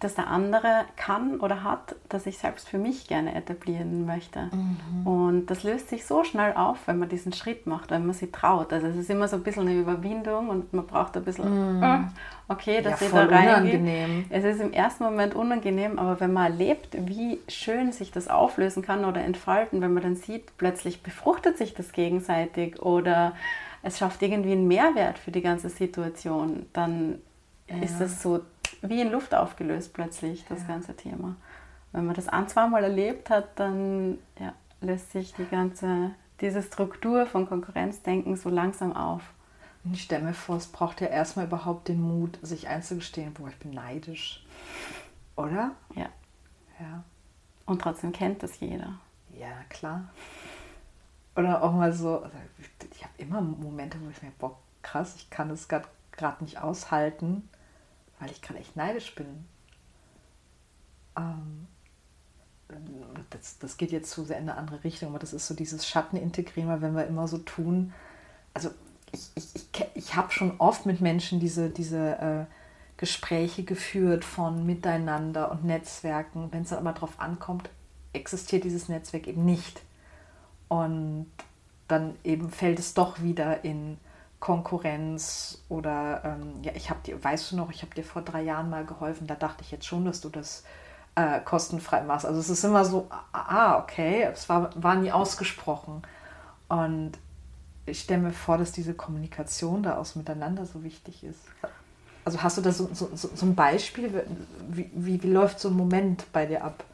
dass der andere kann oder hat, dass ich selbst für mich gerne etablieren möchte. Mhm. Und das löst sich so schnell auf, wenn man diesen Schritt macht, wenn man sich traut. Also es ist immer so ein bisschen eine Überwindung und man braucht ein bisschen, mhm. okay, dass ja, ich da reingehe. Es ist im ersten Moment unangenehm, aber wenn man erlebt, wie schön sich das auflösen kann oder entfalten, wenn man dann sieht, plötzlich befruchtet sich das gegenseitig oder es schafft irgendwie einen Mehrwert für die ganze Situation, dann ja. ist das so wie in Luft aufgelöst plötzlich, das ja. ganze Thema. Wenn man das ein, zweimal erlebt hat, dann ja, löst sich die ganze, diese Struktur von Konkurrenzdenken so langsam auf. Und ich stelle mir vor, es braucht ja erstmal überhaupt den Mut, sich einzugestehen, boah, ich bin neidisch. Oder? Ja. ja. Und trotzdem kennt das jeder. Ja, klar. Oder auch mal so, ich habe immer Momente, wo ich mir, boah, krass, ich kann das gerade nicht aushalten, weil ich gerade echt neidisch bin. Ähm, das, das geht jetzt zu sehr in eine andere Richtung, aber das ist so dieses Schattenintegrieren, weil wenn wir immer so tun, also ich, ich, ich, ich habe schon oft mit Menschen diese, diese äh, Gespräche geführt von Miteinander und Netzwerken, wenn es dann aber drauf ankommt, existiert dieses Netzwerk eben nicht. Und dann eben fällt es doch wieder in Konkurrenz oder ähm, ja, ich habe dir, weißt du noch, ich habe dir vor drei Jahren mal geholfen, da dachte ich jetzt schon, dass du das äh, kostenfrei machst. Also es ist immer so, ah, okay, es war, war nie ausgesprochen. Und ich stelle mir vor, dass diese Kommunikation da aus Miteinander so wichtig ist. Also hast du da so, so, so ein Beispiel? Wie, wie, wie läuft so ein Moment bei dir ab?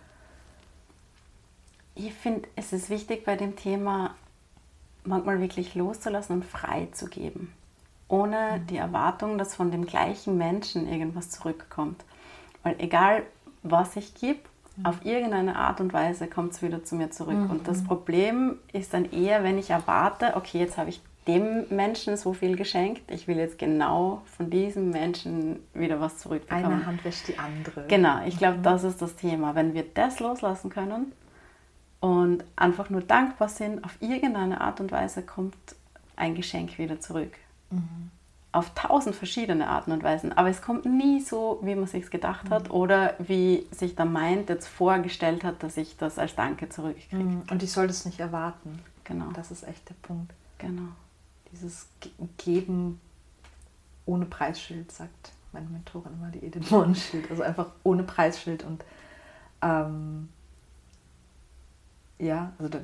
Ich finde, es ist wichtig bei dem Thema, manchmal wirklich loszulassen und frei zu geben. Ohne die Erwartung, dass von dem gleichen Menschen irgendwas zurückkommt. Weil egal, was ich gebe, auf irgendeine Art und Weise kommt es wieder zu mir zurück. Mhm. Und das Problem ist dann eher, wenn ich erwarte, okay, jetzt habe ich dem Menschen so viel geschenkt, ich will jetzt genau von diesem Menschen wieder was zurückbekommen. Eine Hand wäscht die andere. Genau, ich glaube, mhm. das ist das Thema. Wenn wir das loslassen können und einfach nur dankbar sind, auf irgendeine Art und Weise kommt ein Geschenk wieder zurück. Mhm. Auf tausend verschiedene Arten und Weisen, aber es kommt nie so, wie man sich's gedacht hat oder wie sich der Mind jetzt vorgestellt hat, dass ich das als Danke zurückkriege. Und ich sollte es nicht erwarten. Genau. Das ist echt der Punkt. Genau. Dieses Geben ohne Preisschild, sagt meine Mentorin immer, die Edith Mohrenschild, also einfach ohne Preisschild und ähm, ja, also da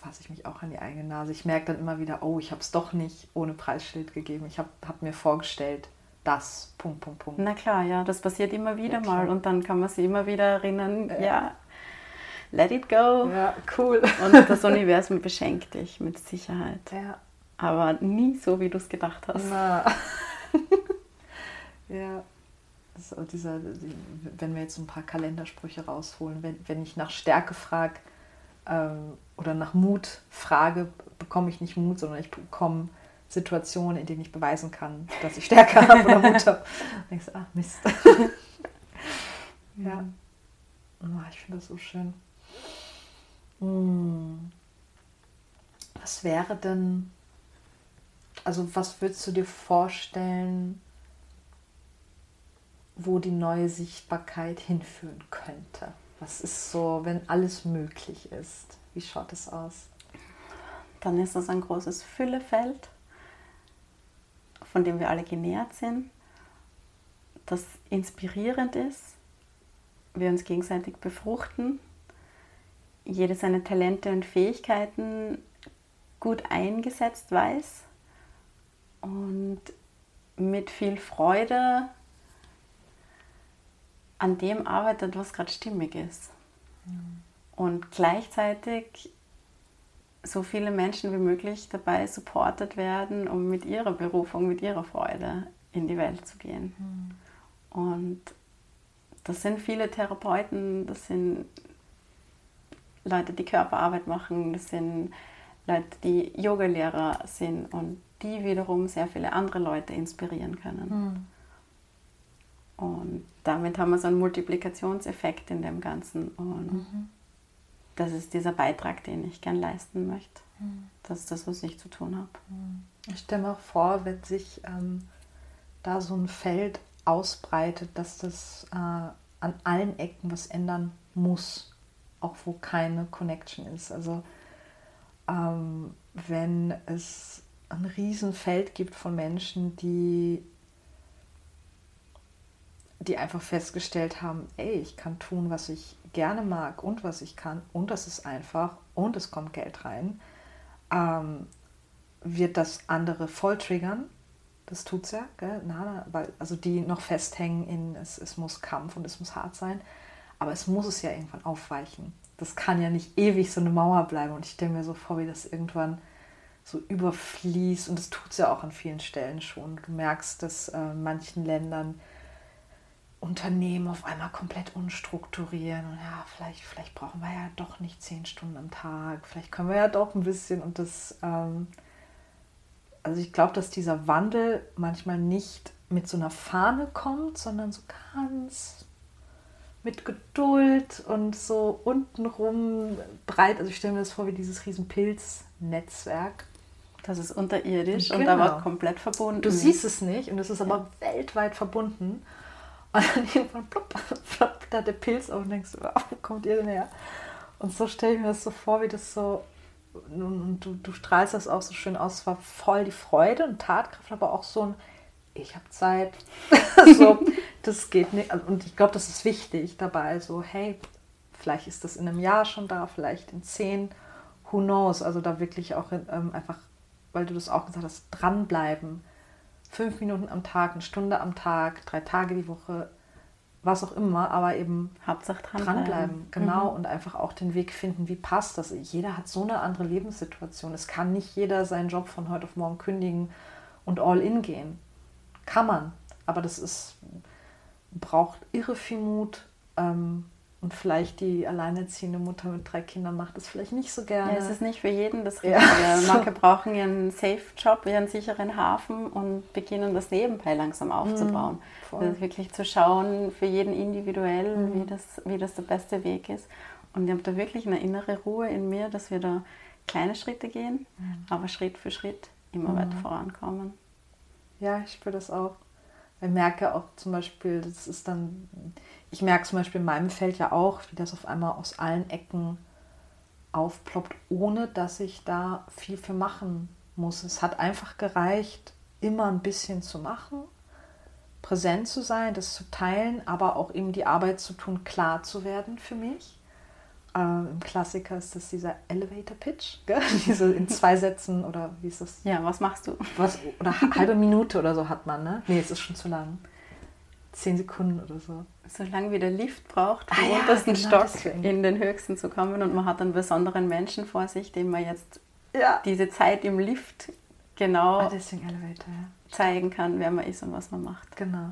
fasse ich mich auch an die eigene Nase. Ich merke dann immer wieder, oh, ich habe es doch nicht ohne Preisschild gegeben. Ich habe hab mir vorgestellt, das, Punkt, Punkt, Punkt. Na klar, ja, das passiert immer wieder ja, mal und dann kann man sich immer wieder erinnern, äh. ja, let it go. Ja, cool. Und das Universum beschenkt dich mit Sicherheit. Ja. Aber nie so, wie du es gedacht hast. Na. ja. Also dieser, wenn wir jetzt so ein paar Kalendersprüche rausholen, wenn, wenn ich nach Stärke frage, oder nach Mut frage, bekomme ich nicht Mut, sondern ich bekomme Situationen, in denen ich beweisen kann, dass ich Stärke habe oder Mut habe. Und denkst du, ach Mist. ja. Oh, ich finde das so schön. Hm. Was wäre denn, also was würdest du dir vorstellen, wo die neue Sichtbarkeit hinführen könnte? Was ist so, wenn alles möglich ist? Wie schaut es aus? Dann ist das ein großes Füllefeld, von dem wir alle genährt sind, das inspirierend ist, wir uns gegenseitig befruchten, jeder seine Talente und Fähigkeiten gut eingesetzt weiß und mit viel Freude an dem arbeitet, was gerade stimmig ist. Mhm. Und gleichzeitig so viele Menschen wie möglich dabei supportet werden, um mit ihrer Berufung, mit ihrer Freude in die Welt zu gehen. Mhm. Und das sind viele Therapeuten, das sind Leute, die Körperarbeit machen, das sind Leute, die Yogalehrer sind und die wiederum sehr viele andere Leute inspirieren können. Mhm. Und damit haben wir so einen Multiplikationseffekt in dem Ganzen. Und mhm. das ist dieser Beitrag, den ich gern leisten möchte. Mhm. Das ist das, was ich zu tun habe. Ich stelle mir auch vor, wenn sich ähm, da so ein Feld ausbreitet, dass das äh, an allen Ecken was ändern muss, auch wo keine Connection ist. Also ähm, wenn es ein Riesenfeld gibt von Menschen, die die einfach festgestellt haben, ey, ich kann tun, was ich gerne mag und was ich kann und das ist einfach und es kommt Geld rein, ähm, wird das andere voll triggern, das tut's ja, gell? Na, na, weil, also die noch festhängen in, es, es muss Kampf und es muss hart sein, aber es muss es ja irgendwann aufweichen. Das kann ja nicht ewig so eine Mauer bleiben und ich stelle mir so vor, wie das irgendwann so überfließt und das tut's ja auch an vielen Stellen schon. Du merkst, dass äh, in manchen Ländern Unternehmen auf einmal komplett unstrukturieren und ja, vielleicht, vielleicht brauchen wir ja doch nicht zehn Stunden am Tag, vielleicht können wir ja doch ein bisschen und das, ähm, also ich glaube, dass dieser Wandel manchmal nicht mit so einer Fahne kommt, sondern so ganz mit Geduld und so untenrum breit, also ich stelle mir das vor wie dieses riesen Pilznetzwerk. Das ist unterirdisch genau. Und aber komplett verbunden. Du siehst es nicht und es ist aber ja. weltweit verbunden. Und dann irgendwann plopp, plopp, da der Pilz auf und denkst, oh, wo kommt ihr denn her? Und so stelle ich mir das so vor, wie das so, und du, du strahlst das auch so schön aus, es war voll die Freude und Tatkraft, aber auch so ein ich habe Zeit. So, das geht nicht. Und ich glaube, das ist wichtig dabei. So, hey, vielleicht ist das in einem Jahr schon da, vielleicht in zehn, who knows. Also da wirklich auch ähm, einfach, weil du das auch gesagt hast, dranbleiben. Fünf Minuten am Tag, eine Stunde am Tag, drei Tage die Woche, was auch immer, aber eben Hauptsache dranbleiben. dranbleiben. Genau, mhm. Und einfach auch den Weg finden, wie passt das. Jeder hat so eine andere Lebenssituation. Es kann nicht jeder seinen Job von heute auf morgen kündigen und all in gehen. Kann man, aber das ist, braucht irre viel Mut. Ähm, und vielleicht die alleinerziehende Mutter mit drei Kindern macht das vielleicht nicht so gerne. Ja, es ist nicht für jeden das Richtige. Ja, so. Manche brauchen ihren Safe-Job, ihren sicheren Hafen und beginnen das nebenbei langsam aufzubauen. Mhm, also wirklich zu schauen, für jeden individuell, mhm. wie das, wie das der beste Weg ist. Und ich habe da wirklich eine innere Ruhe in mir, dass wir da kleine Schritte gehen, mhm. aber Schritt für Schritt immer mhm. weiter vorankommen. Ja, ich spüre das auch. Ich merke auch zum Beispiel, das ist dann, ich merke zum Beispiel in meinem Feld ja auch, wie das auf einmal aus allen Ecken aufploppt, ohne dass ich da viel für machen muss. Es hat einfach gereicht, immer ein bisschen zu machen, präsent zu sein, das zu teilen, aber auch eben die Arbeit zu tun, klar zu werden für mich. Ähm, Im Klassiker ist das dieser Elevator-Pitch, gell? Diese in zwei Sätzen oder wie ist das? Ja, was machst du? Was, oder halbe Minute oder so hat man, ne? Nee, es ist schon zu lang. Zehn Sekunden oder so. So lange wie der Lift braucht, vom ah, ja, untersten genau, Stock deswegen. In den höchsten zu kommen, und man hat einen besonderen Menschen vor sich, dem man jetzt ja. diese Zeit im Lift genau ah, deswegen Elevator, ja. zeigen kann, wer man ist und was man macht. Genau.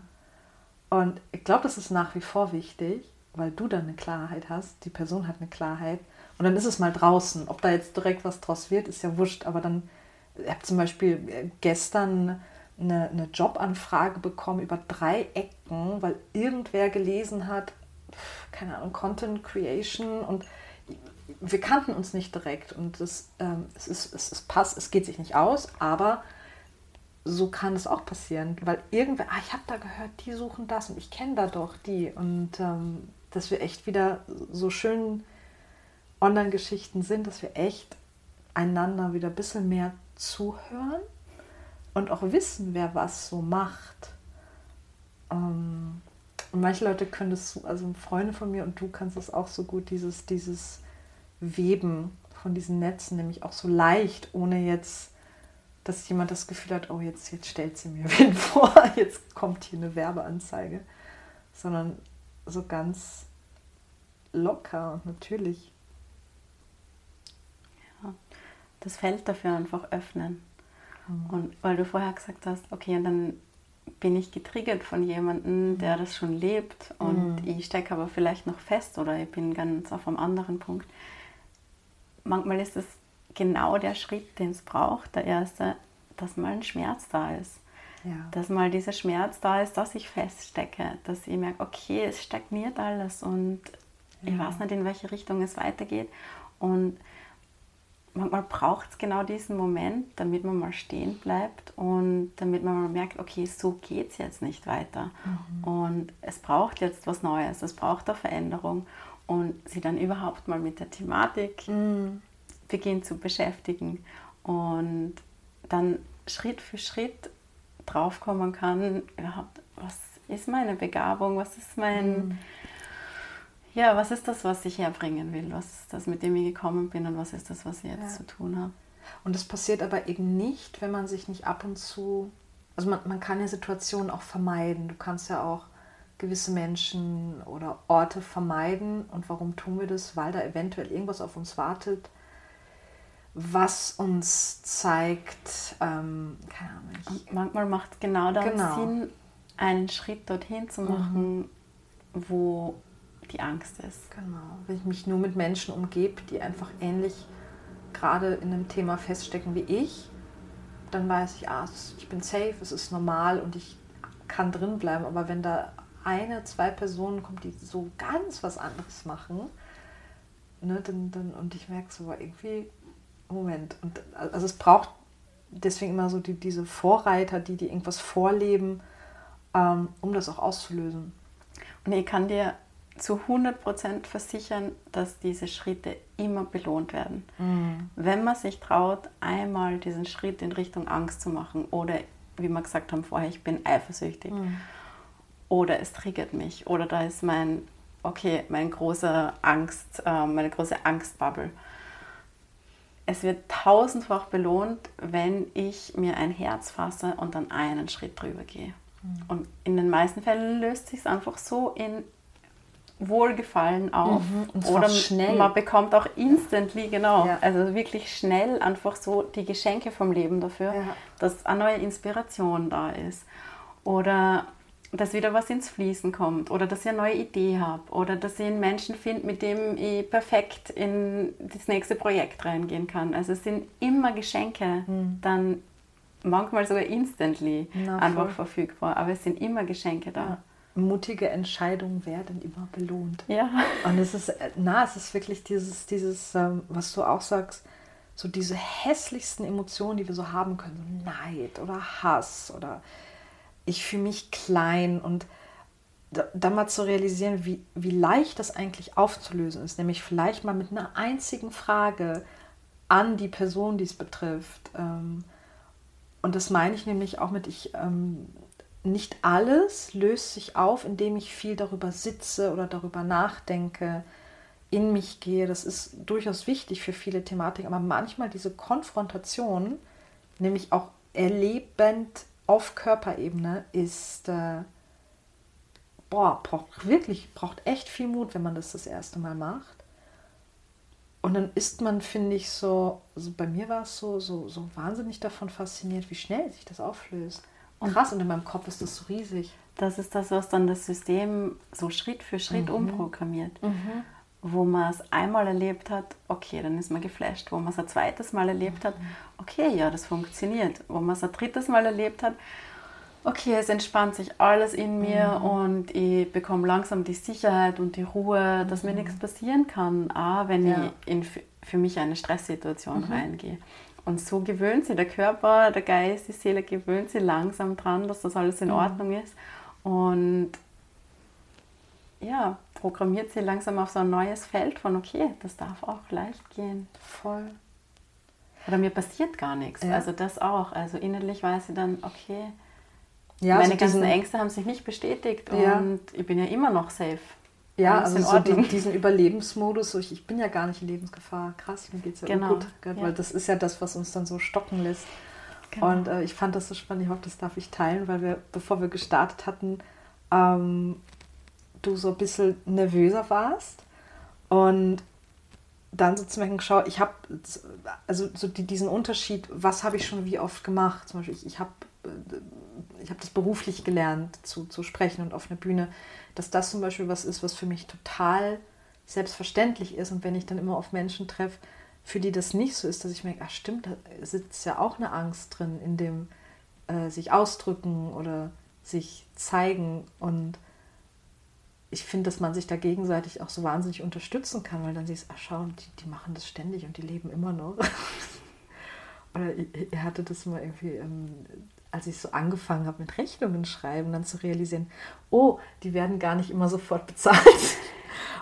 Und ich glaube, das ist nach wie vor wichtig, weil du dann eine Klarheit hast, die Person hat eine Klarheit und dann ist es mal draußen. Ob da jetzt direkt was draus wird, ist ja wurscht, aber dann, ich habe zum Beispiel gestern eine, eine Jobanfrage bekommen über drei Ecken, weil irgendwer gelesen hat, keine Ahnung, Content Creation, und wir kannten uns nicht direkt und das, ähm, es, ist, es, es passt, es geht sich nicht aus, aber so kann es auch passieren, weil irgendwer, ah, ich habe da gehört, die suchen das und ich kenne da doch die, und ähm, dass wir echt wieder so schön Online-Geschichten sind, dass wir echt einander wieder ein bisschen mehr zuhören und auch wissen, wer was so macht. Ähm, und manche Leute können das, also Freunde von mir und du kannst das auch so gut, dieses, dieses Weben von diesen Netzen, nämlich auch so leicht, ohne jetzt, dass jemand das Gefühl hat, oh, jetzt, jetzt stellt sie mir wen vor, jetzt kommt hier eine Werbeanzeige, sondern so ganz locker und natürlich. Ja, das Feld dafür einfach öffnen. Und weil du vorher gesagt hast, okay, und dann bin ich getriggert von jemandem, der das schon lebt und mhm. ich stecke aber vielleicht noch fest oder ich bin ganz auf einem anderen Punkt. Manchmal ist es genau der Schritt, den es braucht, der erste, dass mal ein Schmerz da ist. Ja. Dass mal dieser Schmerz da ist, dass ich feststecke, dass ich merke, okay, es stagniert alles und ja. ich weiß nicht, in welche Richtung es weitergeht. Und manchmal braucht es genau diesen Moment, damit man mal stehen bleibt und damit man mal merkt, okay, so geht es jetzt nicht weiter. Mhm. Und es braucht jetzt was Neues, es braucht eine Veränderung. Und sie dann überhaupt mal mit der Thematik mhm. beginnt zu beschäftigen und dann Schritt für Schritt draufkommen kann, überhaupt, was ist meine Begabung, was ist mein, mhm. ja, was ist das, was ich herbringen will, was ist das, mit dem ich gekommen bin und was ist das, was ich jetzt ja. zu tun habe. Und das passiert aber eben nicht, wenn man sich nicht ab und zu, also man, man kann ja Situationen auch vermeiden, du kannst ja auch gewisse Menschen oder Orte vermeiden, und warum tun wir das? Weil da eventuell irgendwas auf uns wartet, was uns zeigt, ähm, keine Ahnung. Und manchmal macht es genau dann genau. Sinn, einen Schritt dorthin zu machen, mhm. wo die Angst ist. Genau, wenn ich mich nur mit Menschen umgebe, die einfach ähnlich gerade in einem Thema feststecken wie ich, dann weiß ich, ah, ich bin safe, es ist normal und ich kann drin bleiben. Aber wenn da eine, zwei Personen kommen, die so ganz was anderes machen, ne, dann, dann, und ich merke so, irgendwie Moment, und also es braucht deswegen immer so die, diese Vorreiter, die, die irgendwas vorleben, ähm, um das auch auszulösen. Und ich kann dir zu hundert Prozent versichern, dass diese Schritte immer belohnt werden. Mhm. Wenn man sich traut, einmal diesen Schritt in Richtung Angst zu machen oder wie wir gesagt haben vorher, ich bin eifersüchtig. Mhm. Oder es triggert mich. Oder da ist mein, okay, mein großer Angst, äh, meine große Angstbubble. Es wird tausendfach belohnt, wenn ich mir ein Herz fasse und dann einen Schritt drüber gehe. Mhm. Und in den meisten Fällen löst sich es einfach so in Wohlgefallen auf. Mhm. Und oder schnell. Man bekommt auch instantly, genau. Ja. Also wirklich schnell einfach so die Geschenke vom Leben dafür, ja. dass eine neue Inspiration da ist. Oder dass wieder was ins Fließen kommt oder dass ich eine neue Idee habe oder dass ich einen Menschen finde, mit dem ich perfekt in das nächste Projekt reingehen kann. Also es sind immer Geschenke, mhm. dann manchmal sogar instantly Na, einfach voll. verfügbar, aber es sind immer Geschenke da. Ja. Mutige Entscheidungen werden immer belohnt. Ja. Und es ist, na, es ist wirklich dieses, dieses, was du auch sagst, so diese hässlichsten Emotionen, die wir so haben können, so Neid oder Hass oder ich fühle mich klein und da, da mal zu realisieren, wie, wie leicht das eigentlich aufzulösen ist, nämlich vielleicht mal mit einer einzigen Frage an die Person, die es betrifft. Und das meine ich nämlich auch mit, ich nicht alles löst sich auf, indem ich viel darüber sitze oder darüber nachdenke, in mich gehe. Das ist durchaus wichtig für viele Thematiken, aber manchmal diese Konfrontation, nämlich auch erlebend auf Körperebene, ist, äh, boah, braucht wirklich, braucht echt viel Mut, wenn man das das erste Mal macht. Und dann ist man, finde ich, so, also bei mir war es so, so, so wahnsinnig davon fasziniert, wie schnell sich das auflöst. Und krass, und in meinem Kopf ist das so riesig. Das ist das, was dann das System so Schritt für Schritt mhm. umprogrammiert. Mhm. Wo man es einmal erlebt hat, okay, dann ist man geflasht. Wo man es ein zweites Mal erlebt mhm. hat, okay, ja, das funktioniert. Wo man es ein drittes Mal erlebt hat, okay, es entspannt sich alles in mir mhm. und ich bekomme langsam die Sicherheit und die Ruhe, dass mhm. mir nichts passieren kann, auch wenn ja. ich in für mich eine Stresssituation mhm. reingehe. Und so gewöhnt sich der Körper, der Geist, die Seele gewöhnt sich langsam dran, dass das alles in mhm. Ordnung ist. Und ja, programmiert sie langsam auf so ein neues Feld von, okay, das darf auch leicht gehen. Voll. Oder mir passiert gar nichts. Ja. Also das auch. Also innerlich weiß sie dann, okay, ja, meine so ganzen diesen, Ängste haben sich nicht bestätigt ja. und ich bin ja immer noch safe. Ja, also so die, diesen Überlebensmodus, so ich, ich bin ja gar nicht in Lebensgefahr, krass, mir geht's ja genau. gut. Gell, ja. Weil das ist ja das, was uns dann so stocken lässt. Genau. Und äh, ich fand das so spannend, ich hoffe, das darf ich teilen, weil wir, bevor wir gestartet hatten, ähm, du so ein bisschen nervöser warst und dann so zu merken, schau, ich habe also so die, diesen Unterschied, was habe ich schon wie oft gemacht, zum Beispiel ich, ich habe ich hab das beruflich gelernt, zu, zu sprechen und auf einer Bühne, dass das zum Beispiel was ist, was für mich total selbstverständlich ist und wenn ich dann immer auf Menschen treffe, für die das nicht so ist, dass ich merke, ach stimmt, da sitzt ja auch eine Angst drin, in dem äh, sich ausdrücken oder sich zeigen und ich finde, dass man sich da gegenseitig auch so wahnsinnig unterstützen kann, weil dann siehst du, ach schau, die, die machen das ständig und die leben immer noch. Oder ich, ich hatte das mal irgendwie, ähm, als ich so angefangen habe mit Rechnungen schreiben, dann zu realisieren, oh, die werden gar nicht immer sofort bezahlt.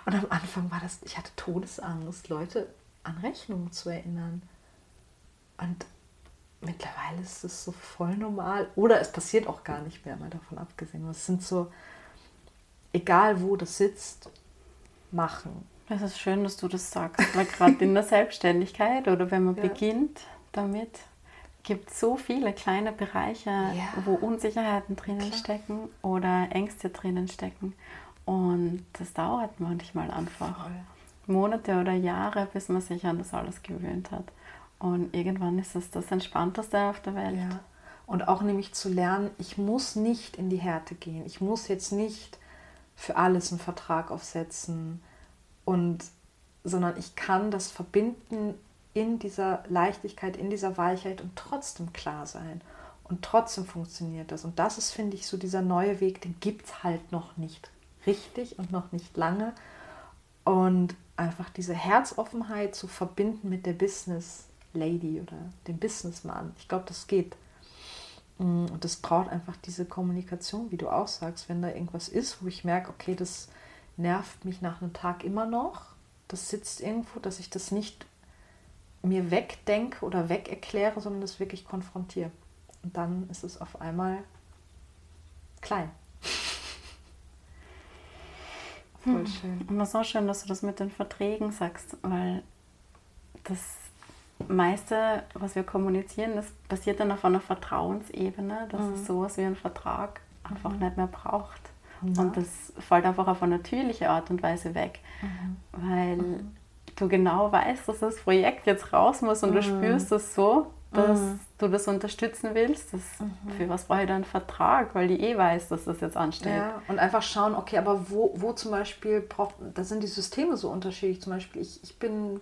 Und am Anfang war das, ich hatte Todesangst, Leute an Rechnungen zu erinnern. Und mittlerweile ist das so voll normal. Oder es passiert auch gar nicht mehr, mal davon abgesehen. Aber es sind so... Egal wo das sitzt, machen. Es ist schön, dass du das sagst, weil gerade in der Selbstständigkeit oder wenn man ja. beginnt damit, gibt es so viele kleine Bereiche, ja. wo Unsicherheiten drinnen Klar. stecken oder Ängste drinnen stecken. Und das dauert manchmal einfach Voll. Monate oder Jahre, bis man sich an das alles gewöhnt hat. Und irgendwann ist es das Entspannteste auf der Welt. Ja. Und auch nämlich zu lernen, ich muss nicht in die Härte gehen, ich muss jetzt nicht für alles einen Vertrag aufsetzen, und, sondern ich kann das verbinden in dieser Leichtigkeit, in dieser Weichheit und trotzdem klar sein. Und trotzdem funktioniert das. Und das ist, finde ich, so dieser neue Weg, den gibt es halt noch nicht richtig und noch nicht lange. Und einfach diese Herzoffenheit zu verbinden mit der Business Lady oder dem Businessman. Ich glaube, das geht. Und das braucht einfach diese Kommunikation, wie du auch sagst, wenn da irgendwas ist, wo ich merke, okay, das nervt mich nach einem Tag immer noch, das sitzt irgendwo, dass ich das nicht mir wegdenke oder wegerkläre, sondern das wirklich konfrontiere. Und dann ist es auf einmal klein. Voll schön. Und das ist auch schön, dass du das mit den Verträgen sagst, weil das meiste, was wir kommunizieren, das basiert dann auf einer Vertrauensebene, dass mhm. es sowas wie ein Vertrag einfach mhm. nicht mehr braucht. Ja. Und das fällt einfach auf eine natürliche Art und Weise weg, mhm. weil mhm. du genau weißt, dass das Projekt jetzt raus muss und mhm. du spürst das so, dass mhm. du das unterstützen willst. Das, mhm. für was brauche ich da einen Vertrag? Weil die eh weiß, dass das jetzt ansteht. Ja, und einfach schauen, okay, aber wo, wo zum Beispiel, braucht, da sind die Systeme so unterschiedlich. Zum Beispiel, ich, ich bin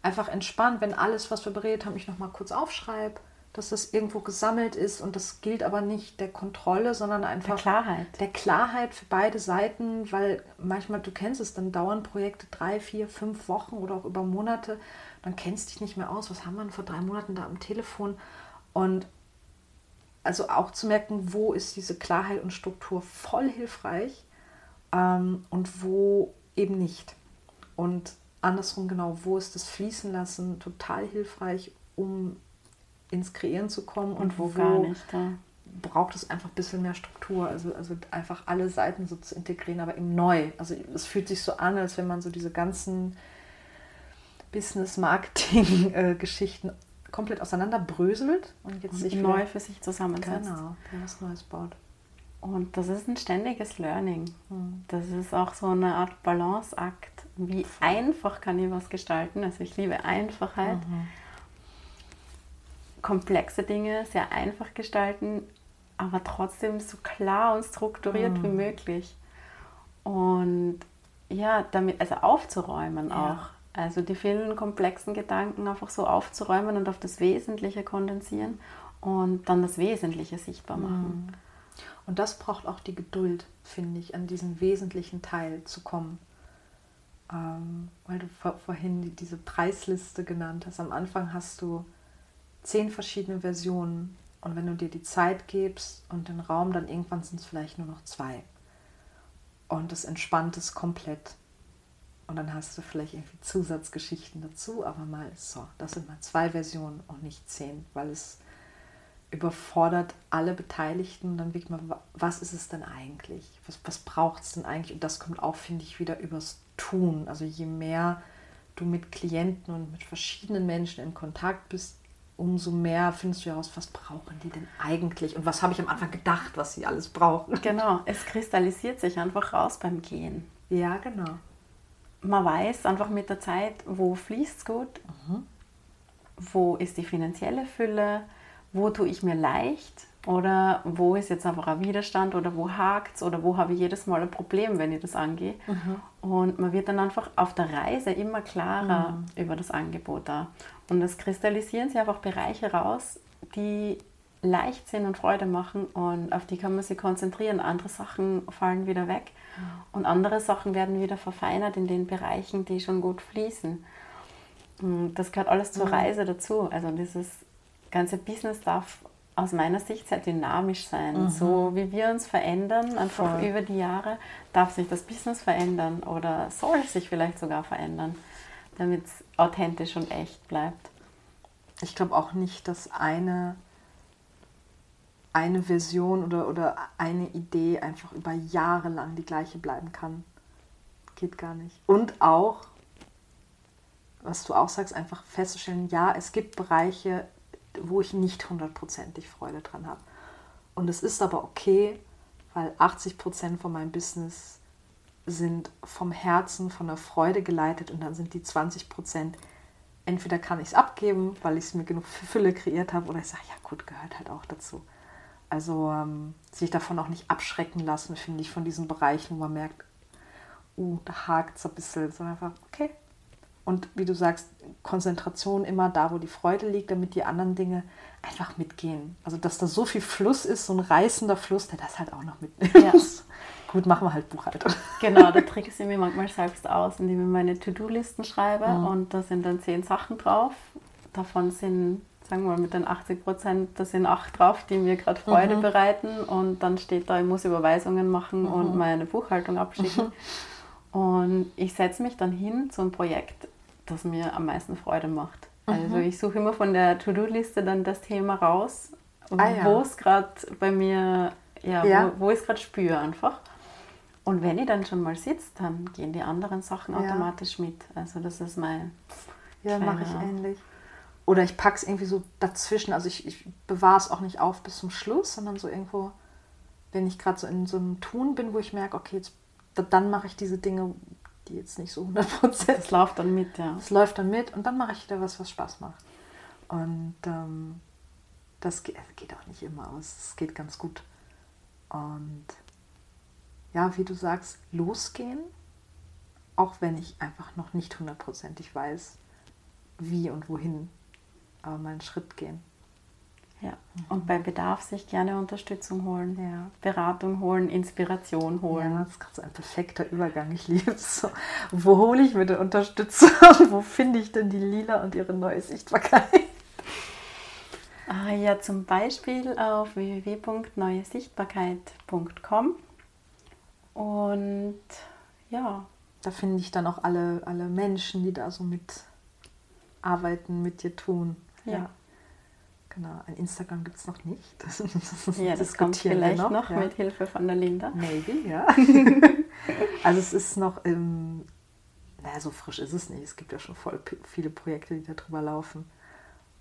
einfach entspannt, wenn alles, was wir beredet haben, ich nochmal kurz aufschreibe, dass das irgendwo gesammelt ist. Und das gilt aber nicht der Kontrolle, sondern einfach der Klarheit. Der Klarheit für beide Seiten, weil manchmal, du kennst es, dann dauern Projekte drei, vier, fünf Wochen oder auch über Monate. Dann kennst du dich nicht mehr aus, was haben wir denn vor drei Monaten da am Telefon? Und also auch zu merken, wo ist diese Klarheit und Struktur voll hilfreich ähm, und wo eben nicht. Und andersrum genau, wo ist das Fließen lassen total hilfreich, um ins Kreieren zu kommen und, und wo, gar wo nicht, ja. braucht es einfach ein bisschen mehr Struktur, also, also einfach alle Seiten so zu integrieren, aber eben neu. Also es fühlt sich so an, als wenn man so diese ganzen Business-Marketing-Geschichten komplett auseinanderbröselt und jetzt und sich neu für sich zusammensetzt. Genau, was Neues baut. Und das ist ein ständiges Learning. Mhm. Das ist auch so eine Art Balanceakt. Wie einfach kann ich was gestalten? Also ich liebe Einfachheit. Mhm. Komplexe Dinge sehr einfach gestalten, aber trotzdem so klar und strukturiert mhm. wie möglich. Und ja, damit also aufzuräumen ja. auch. Also die vielen komplexen Gedanken einfach so aufzuräumen und auf das Wesentliche kondensieren und dann das Wesentliche sichtbar machen. Und das braucht auch die Geduld, finde ich, an diesen wesentlichen Teil zu kommen. Ähm, weil du vor, vorhin diese Preisliste genannt hast. Am Anfang hast du zehn verschiedene Versionen und wenn du dir die Zeit gibst und den Raum, dann irgendwann sind es vielleicht nur noch zwei. Und das entspannt es komplett. Und dann hast du vielleicht irgendwie Zusatzgeschichten dazu, aber mal so, das sind mal zwei Versionen und nicht zehn, weil es überfordert alle Beteiligten. Und dann wirklich mal, was ist es denn eigentlich? Was, was braucht es denn eigentlich? Und das kommt auch, finde ich, wieder übers Tun. Also je mehr du mit Klienten und mit verschiedenen Menschen in Kontakt bist, umso mehr findest du heraus, was brauchen die denn eigentlich? Und was habe ich am Anfang gedacht, was sie alles brauchen? Genau, es kristallisiert sich einfach raus beim Gehen. Ja, genau. Man weiß einfach mit der Zeit, wo fließt es gut, mhm. wo ist die finanzielle Fülle, wo tue ich mir leicht oder wo ist jetzt einfach ein Widerstand oder wo hakt es oder wo habe ich jedes Mal ein Problem, wenn ich das angehe. Mhm. Und man wird dann einfach auf der Reise immer klarer mhm. über das Angebot da. Und es kristallisieren sich einfach Bereiche raus, die leicht sind und Freude machen und auf die kann man sich konzentrieren. Andere Sachen fallen wieder weg und andere Sachen werden wieder verfeinert in den Bereichen, die schon gut fließen. Und das gehört alles zur Reise dazu. Also dieses ganze Business darf aus meiner Sicht sehr dynamisch sein. Mhm. So wie wir uns verändern, einfach Voll. Über die Jahre, darf sich das Business verändern oder soll sich vielleicht sogar verändern, damit es authentisch und echt bleibt. Ich glaube auch nicht, dass eine eine Version oder, oder eine Idee einfach über Jahre lang die gleiche bleiben kann. Geht gar nicht. Und auch, was du auch sagst, einfach festzustellen, ja, es gibt Bereiche, wo ich nicht hundertprozentig Freude dran habe. Und es ist aber okay, weil achtzig Prozent von meinem Business sind vom Herzen, von der Freude geleitet und dann sind die zwanzig Prozent, entweder kann ich es abgeben, weil ich es mir genug Fülle kreiert habe oder ich sage, ja gut, gehört halt auch dazu. Also ähm, sich davon auch nicht abschrecken lassen, finde ich, von diesen Bereichen, wo man merkt, uh, da hakt es ein bisschen, sondern einfach, okay. Und wie du sagst, Konzentration immer da, wo die Freude liegt, damit die anderen Dinge einfach mitgehen. Also dass da so viel Fluss ist, so ein reißender Fluss, der das halt auch noch mitnimmt. Ja. Gut, machen wir halt Buchhaltung. Genau, da trinke ich sie mir manchmal selbst aus, indem ich meine To-Do-Listen schreibe mhm. und da sind dann zehn Sachen drauf. Davon sind... Sagen wir mal, mit den achtzig Prozent, da sind acht drauf, die mir gerade Freude mhm. bereiten und dann steht da, ich muss Überweisungen machen mhm. und meine Buchhaltung abschicken. Mhm. Und ich setze mich dann hin zu einem Projekt, das mir am meisten Freude macht. Mhm. Also ich suche immer von der To-Do-Liste dann das Thema raus, ah, ja. wo es gerade bei mir, ja, ja. wo, wo ich es gerade spüre einfach. Und wenn ich dann schon mal sitze, dann gehen die anderen Sachen ja. automatisch mit. Also das ist mein... Ja, mache ich ähnlich. Oder ich packe es irgendwie so dazwischen. Also ich, ich bewahre es auch nicht auf bis zum Schluss, sondern so irgendwo, wenn ich gerade so in so einem Tun bin, wo ich merke, okay, jetzt, dann mache ich diese Dinge, die jetzt nicht so hundert Prozent... Das läuft dann mit, ja. Das läuft dann mit und dann mache ich wieder was, was Spaß macht. Und ähm, das geht, geht auch nicht immer, aber es geht ganz gut. Und... ja, wie du sagst, losgehen, auch wenn ich einfach noch nicht hundertprozentig weiß, wie und wohin, aber mal einen Schritt gehen. Ja, und bei Bedarf sich gerne Unterstützung holen, ja. Beratung holen, Inspiration holen. Ja, das ist gerade so ein perfekter Übergang, ich liebe es so. Wo hole ich mir denn Unterstützung? Wo finde ich denn die Lila und ihre neue Sichtbarkeit? Ah, ja, zum Beispiel auf w w w punkt neue sichtbarkeit punkt com. Und ja, da finde ich dann auch alle, alle Menschen, die da so mitarbeiten, mit dir tun. Ja. ja. Genau, ein Instagram gibt es noch nicht. Das, das ja, das kommt vielleicht noch, noch ja. mit Hilfe von der Linda. Maybe, ja. Also es ist noch, im, naja, so frisch ist es nicht. Es gibt ja schon voll viele Projekte, die da drüber laufen.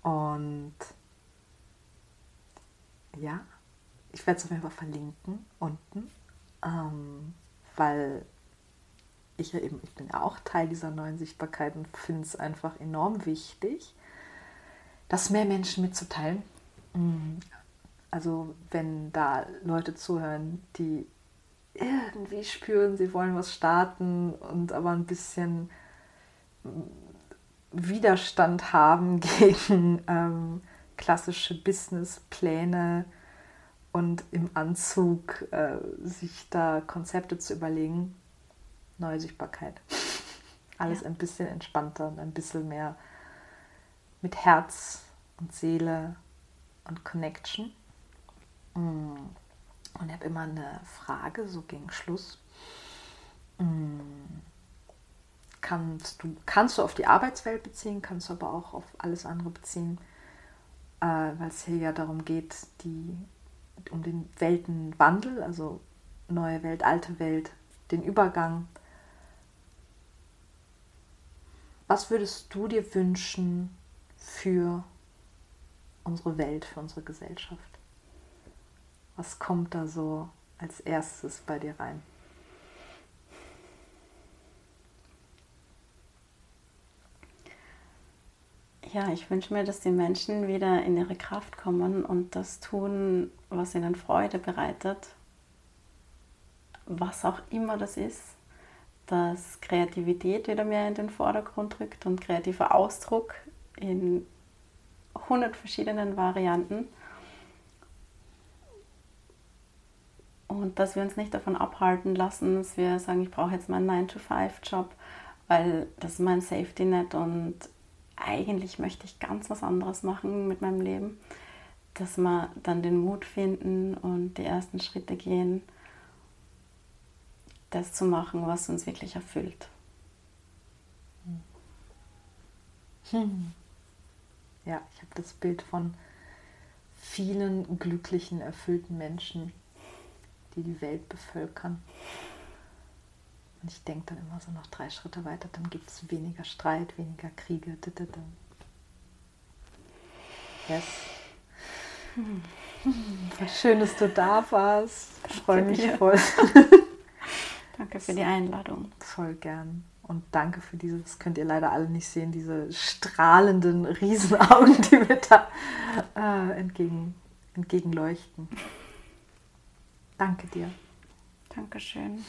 Und ja, ich werde es auf jeden Fall verlinken unten. Ähm, weil ich ja eben, ich bin ja auch Teil dieser neuen Sichtbarkeit und finde es einfach enorm wichtig, das mehr Menschen mitzuteilen. Mhm. Also wenn da Leute zuhören, die irgendwie spüren, sie wollen was starten und aber ein bisschen Widerstand haben gegen ähm, klassische Businesspläne, und im Anzug äh, sich da Konzepte zu überlegen, neue Sichtbarkeit. Alles ja. ein bisschen entspannter und ein bisschen mehr mit Herz und Seele und Connection. Und ich habe immer eine Frage, so gegen Schluss. Kannst du, kannst du auf die Arbeitswelt beziehen, kannst du aber auch auf alles andere beziehen, äh, weil es hier ja darum geht, die um den Weltenwandel, also neue Welt, alte Welt, den Übergang. Was würdest du dir wünschen für unsere Welt, für unsere Gesellschaft? Was kommt da so als erstes bei dir rein? Ja, ich wünsche mir, dass die Menschen wieder in ihre Kraft kommen und das tun, was ihnen Freude bereitet, was auch immer das ist, dass Kreativität wieder mehr in den Vordergrund rückt und kreativer Ausdruck in hundert verschiedenen Varianten und dass wir uns nicht davon abhalten lassen, dass wir sagen, ich brauche jetzt meinen nine to five Job, weil das ist mein Safety Net und eigentlich möchte ich ganz was anderes machen mit meinem Leben, dass wir dann den Mut finden und die ersten Schritte gehen, das zu machen, was uns wirklich erfüllt. Hm. Ja, ich habe das Bild von vielen glücklichen, erfüllten Menschen, die die Welt bevölkern. Und ich denke dann immer so noch drei Schritte weiter, dann gibt es weniger Streit, weniger Kriege. Yes. Schön, dass du da warst. Ich freue mich dir. Voll. Danke für die Einladung. Voll gern. Und danke für dieses, das könnt ihr leider alle nicht sehen, diese strahlenden Riesenaugen, die mir da äh, entgegen, entgegenleuchten. Danke dir. Dankeschön.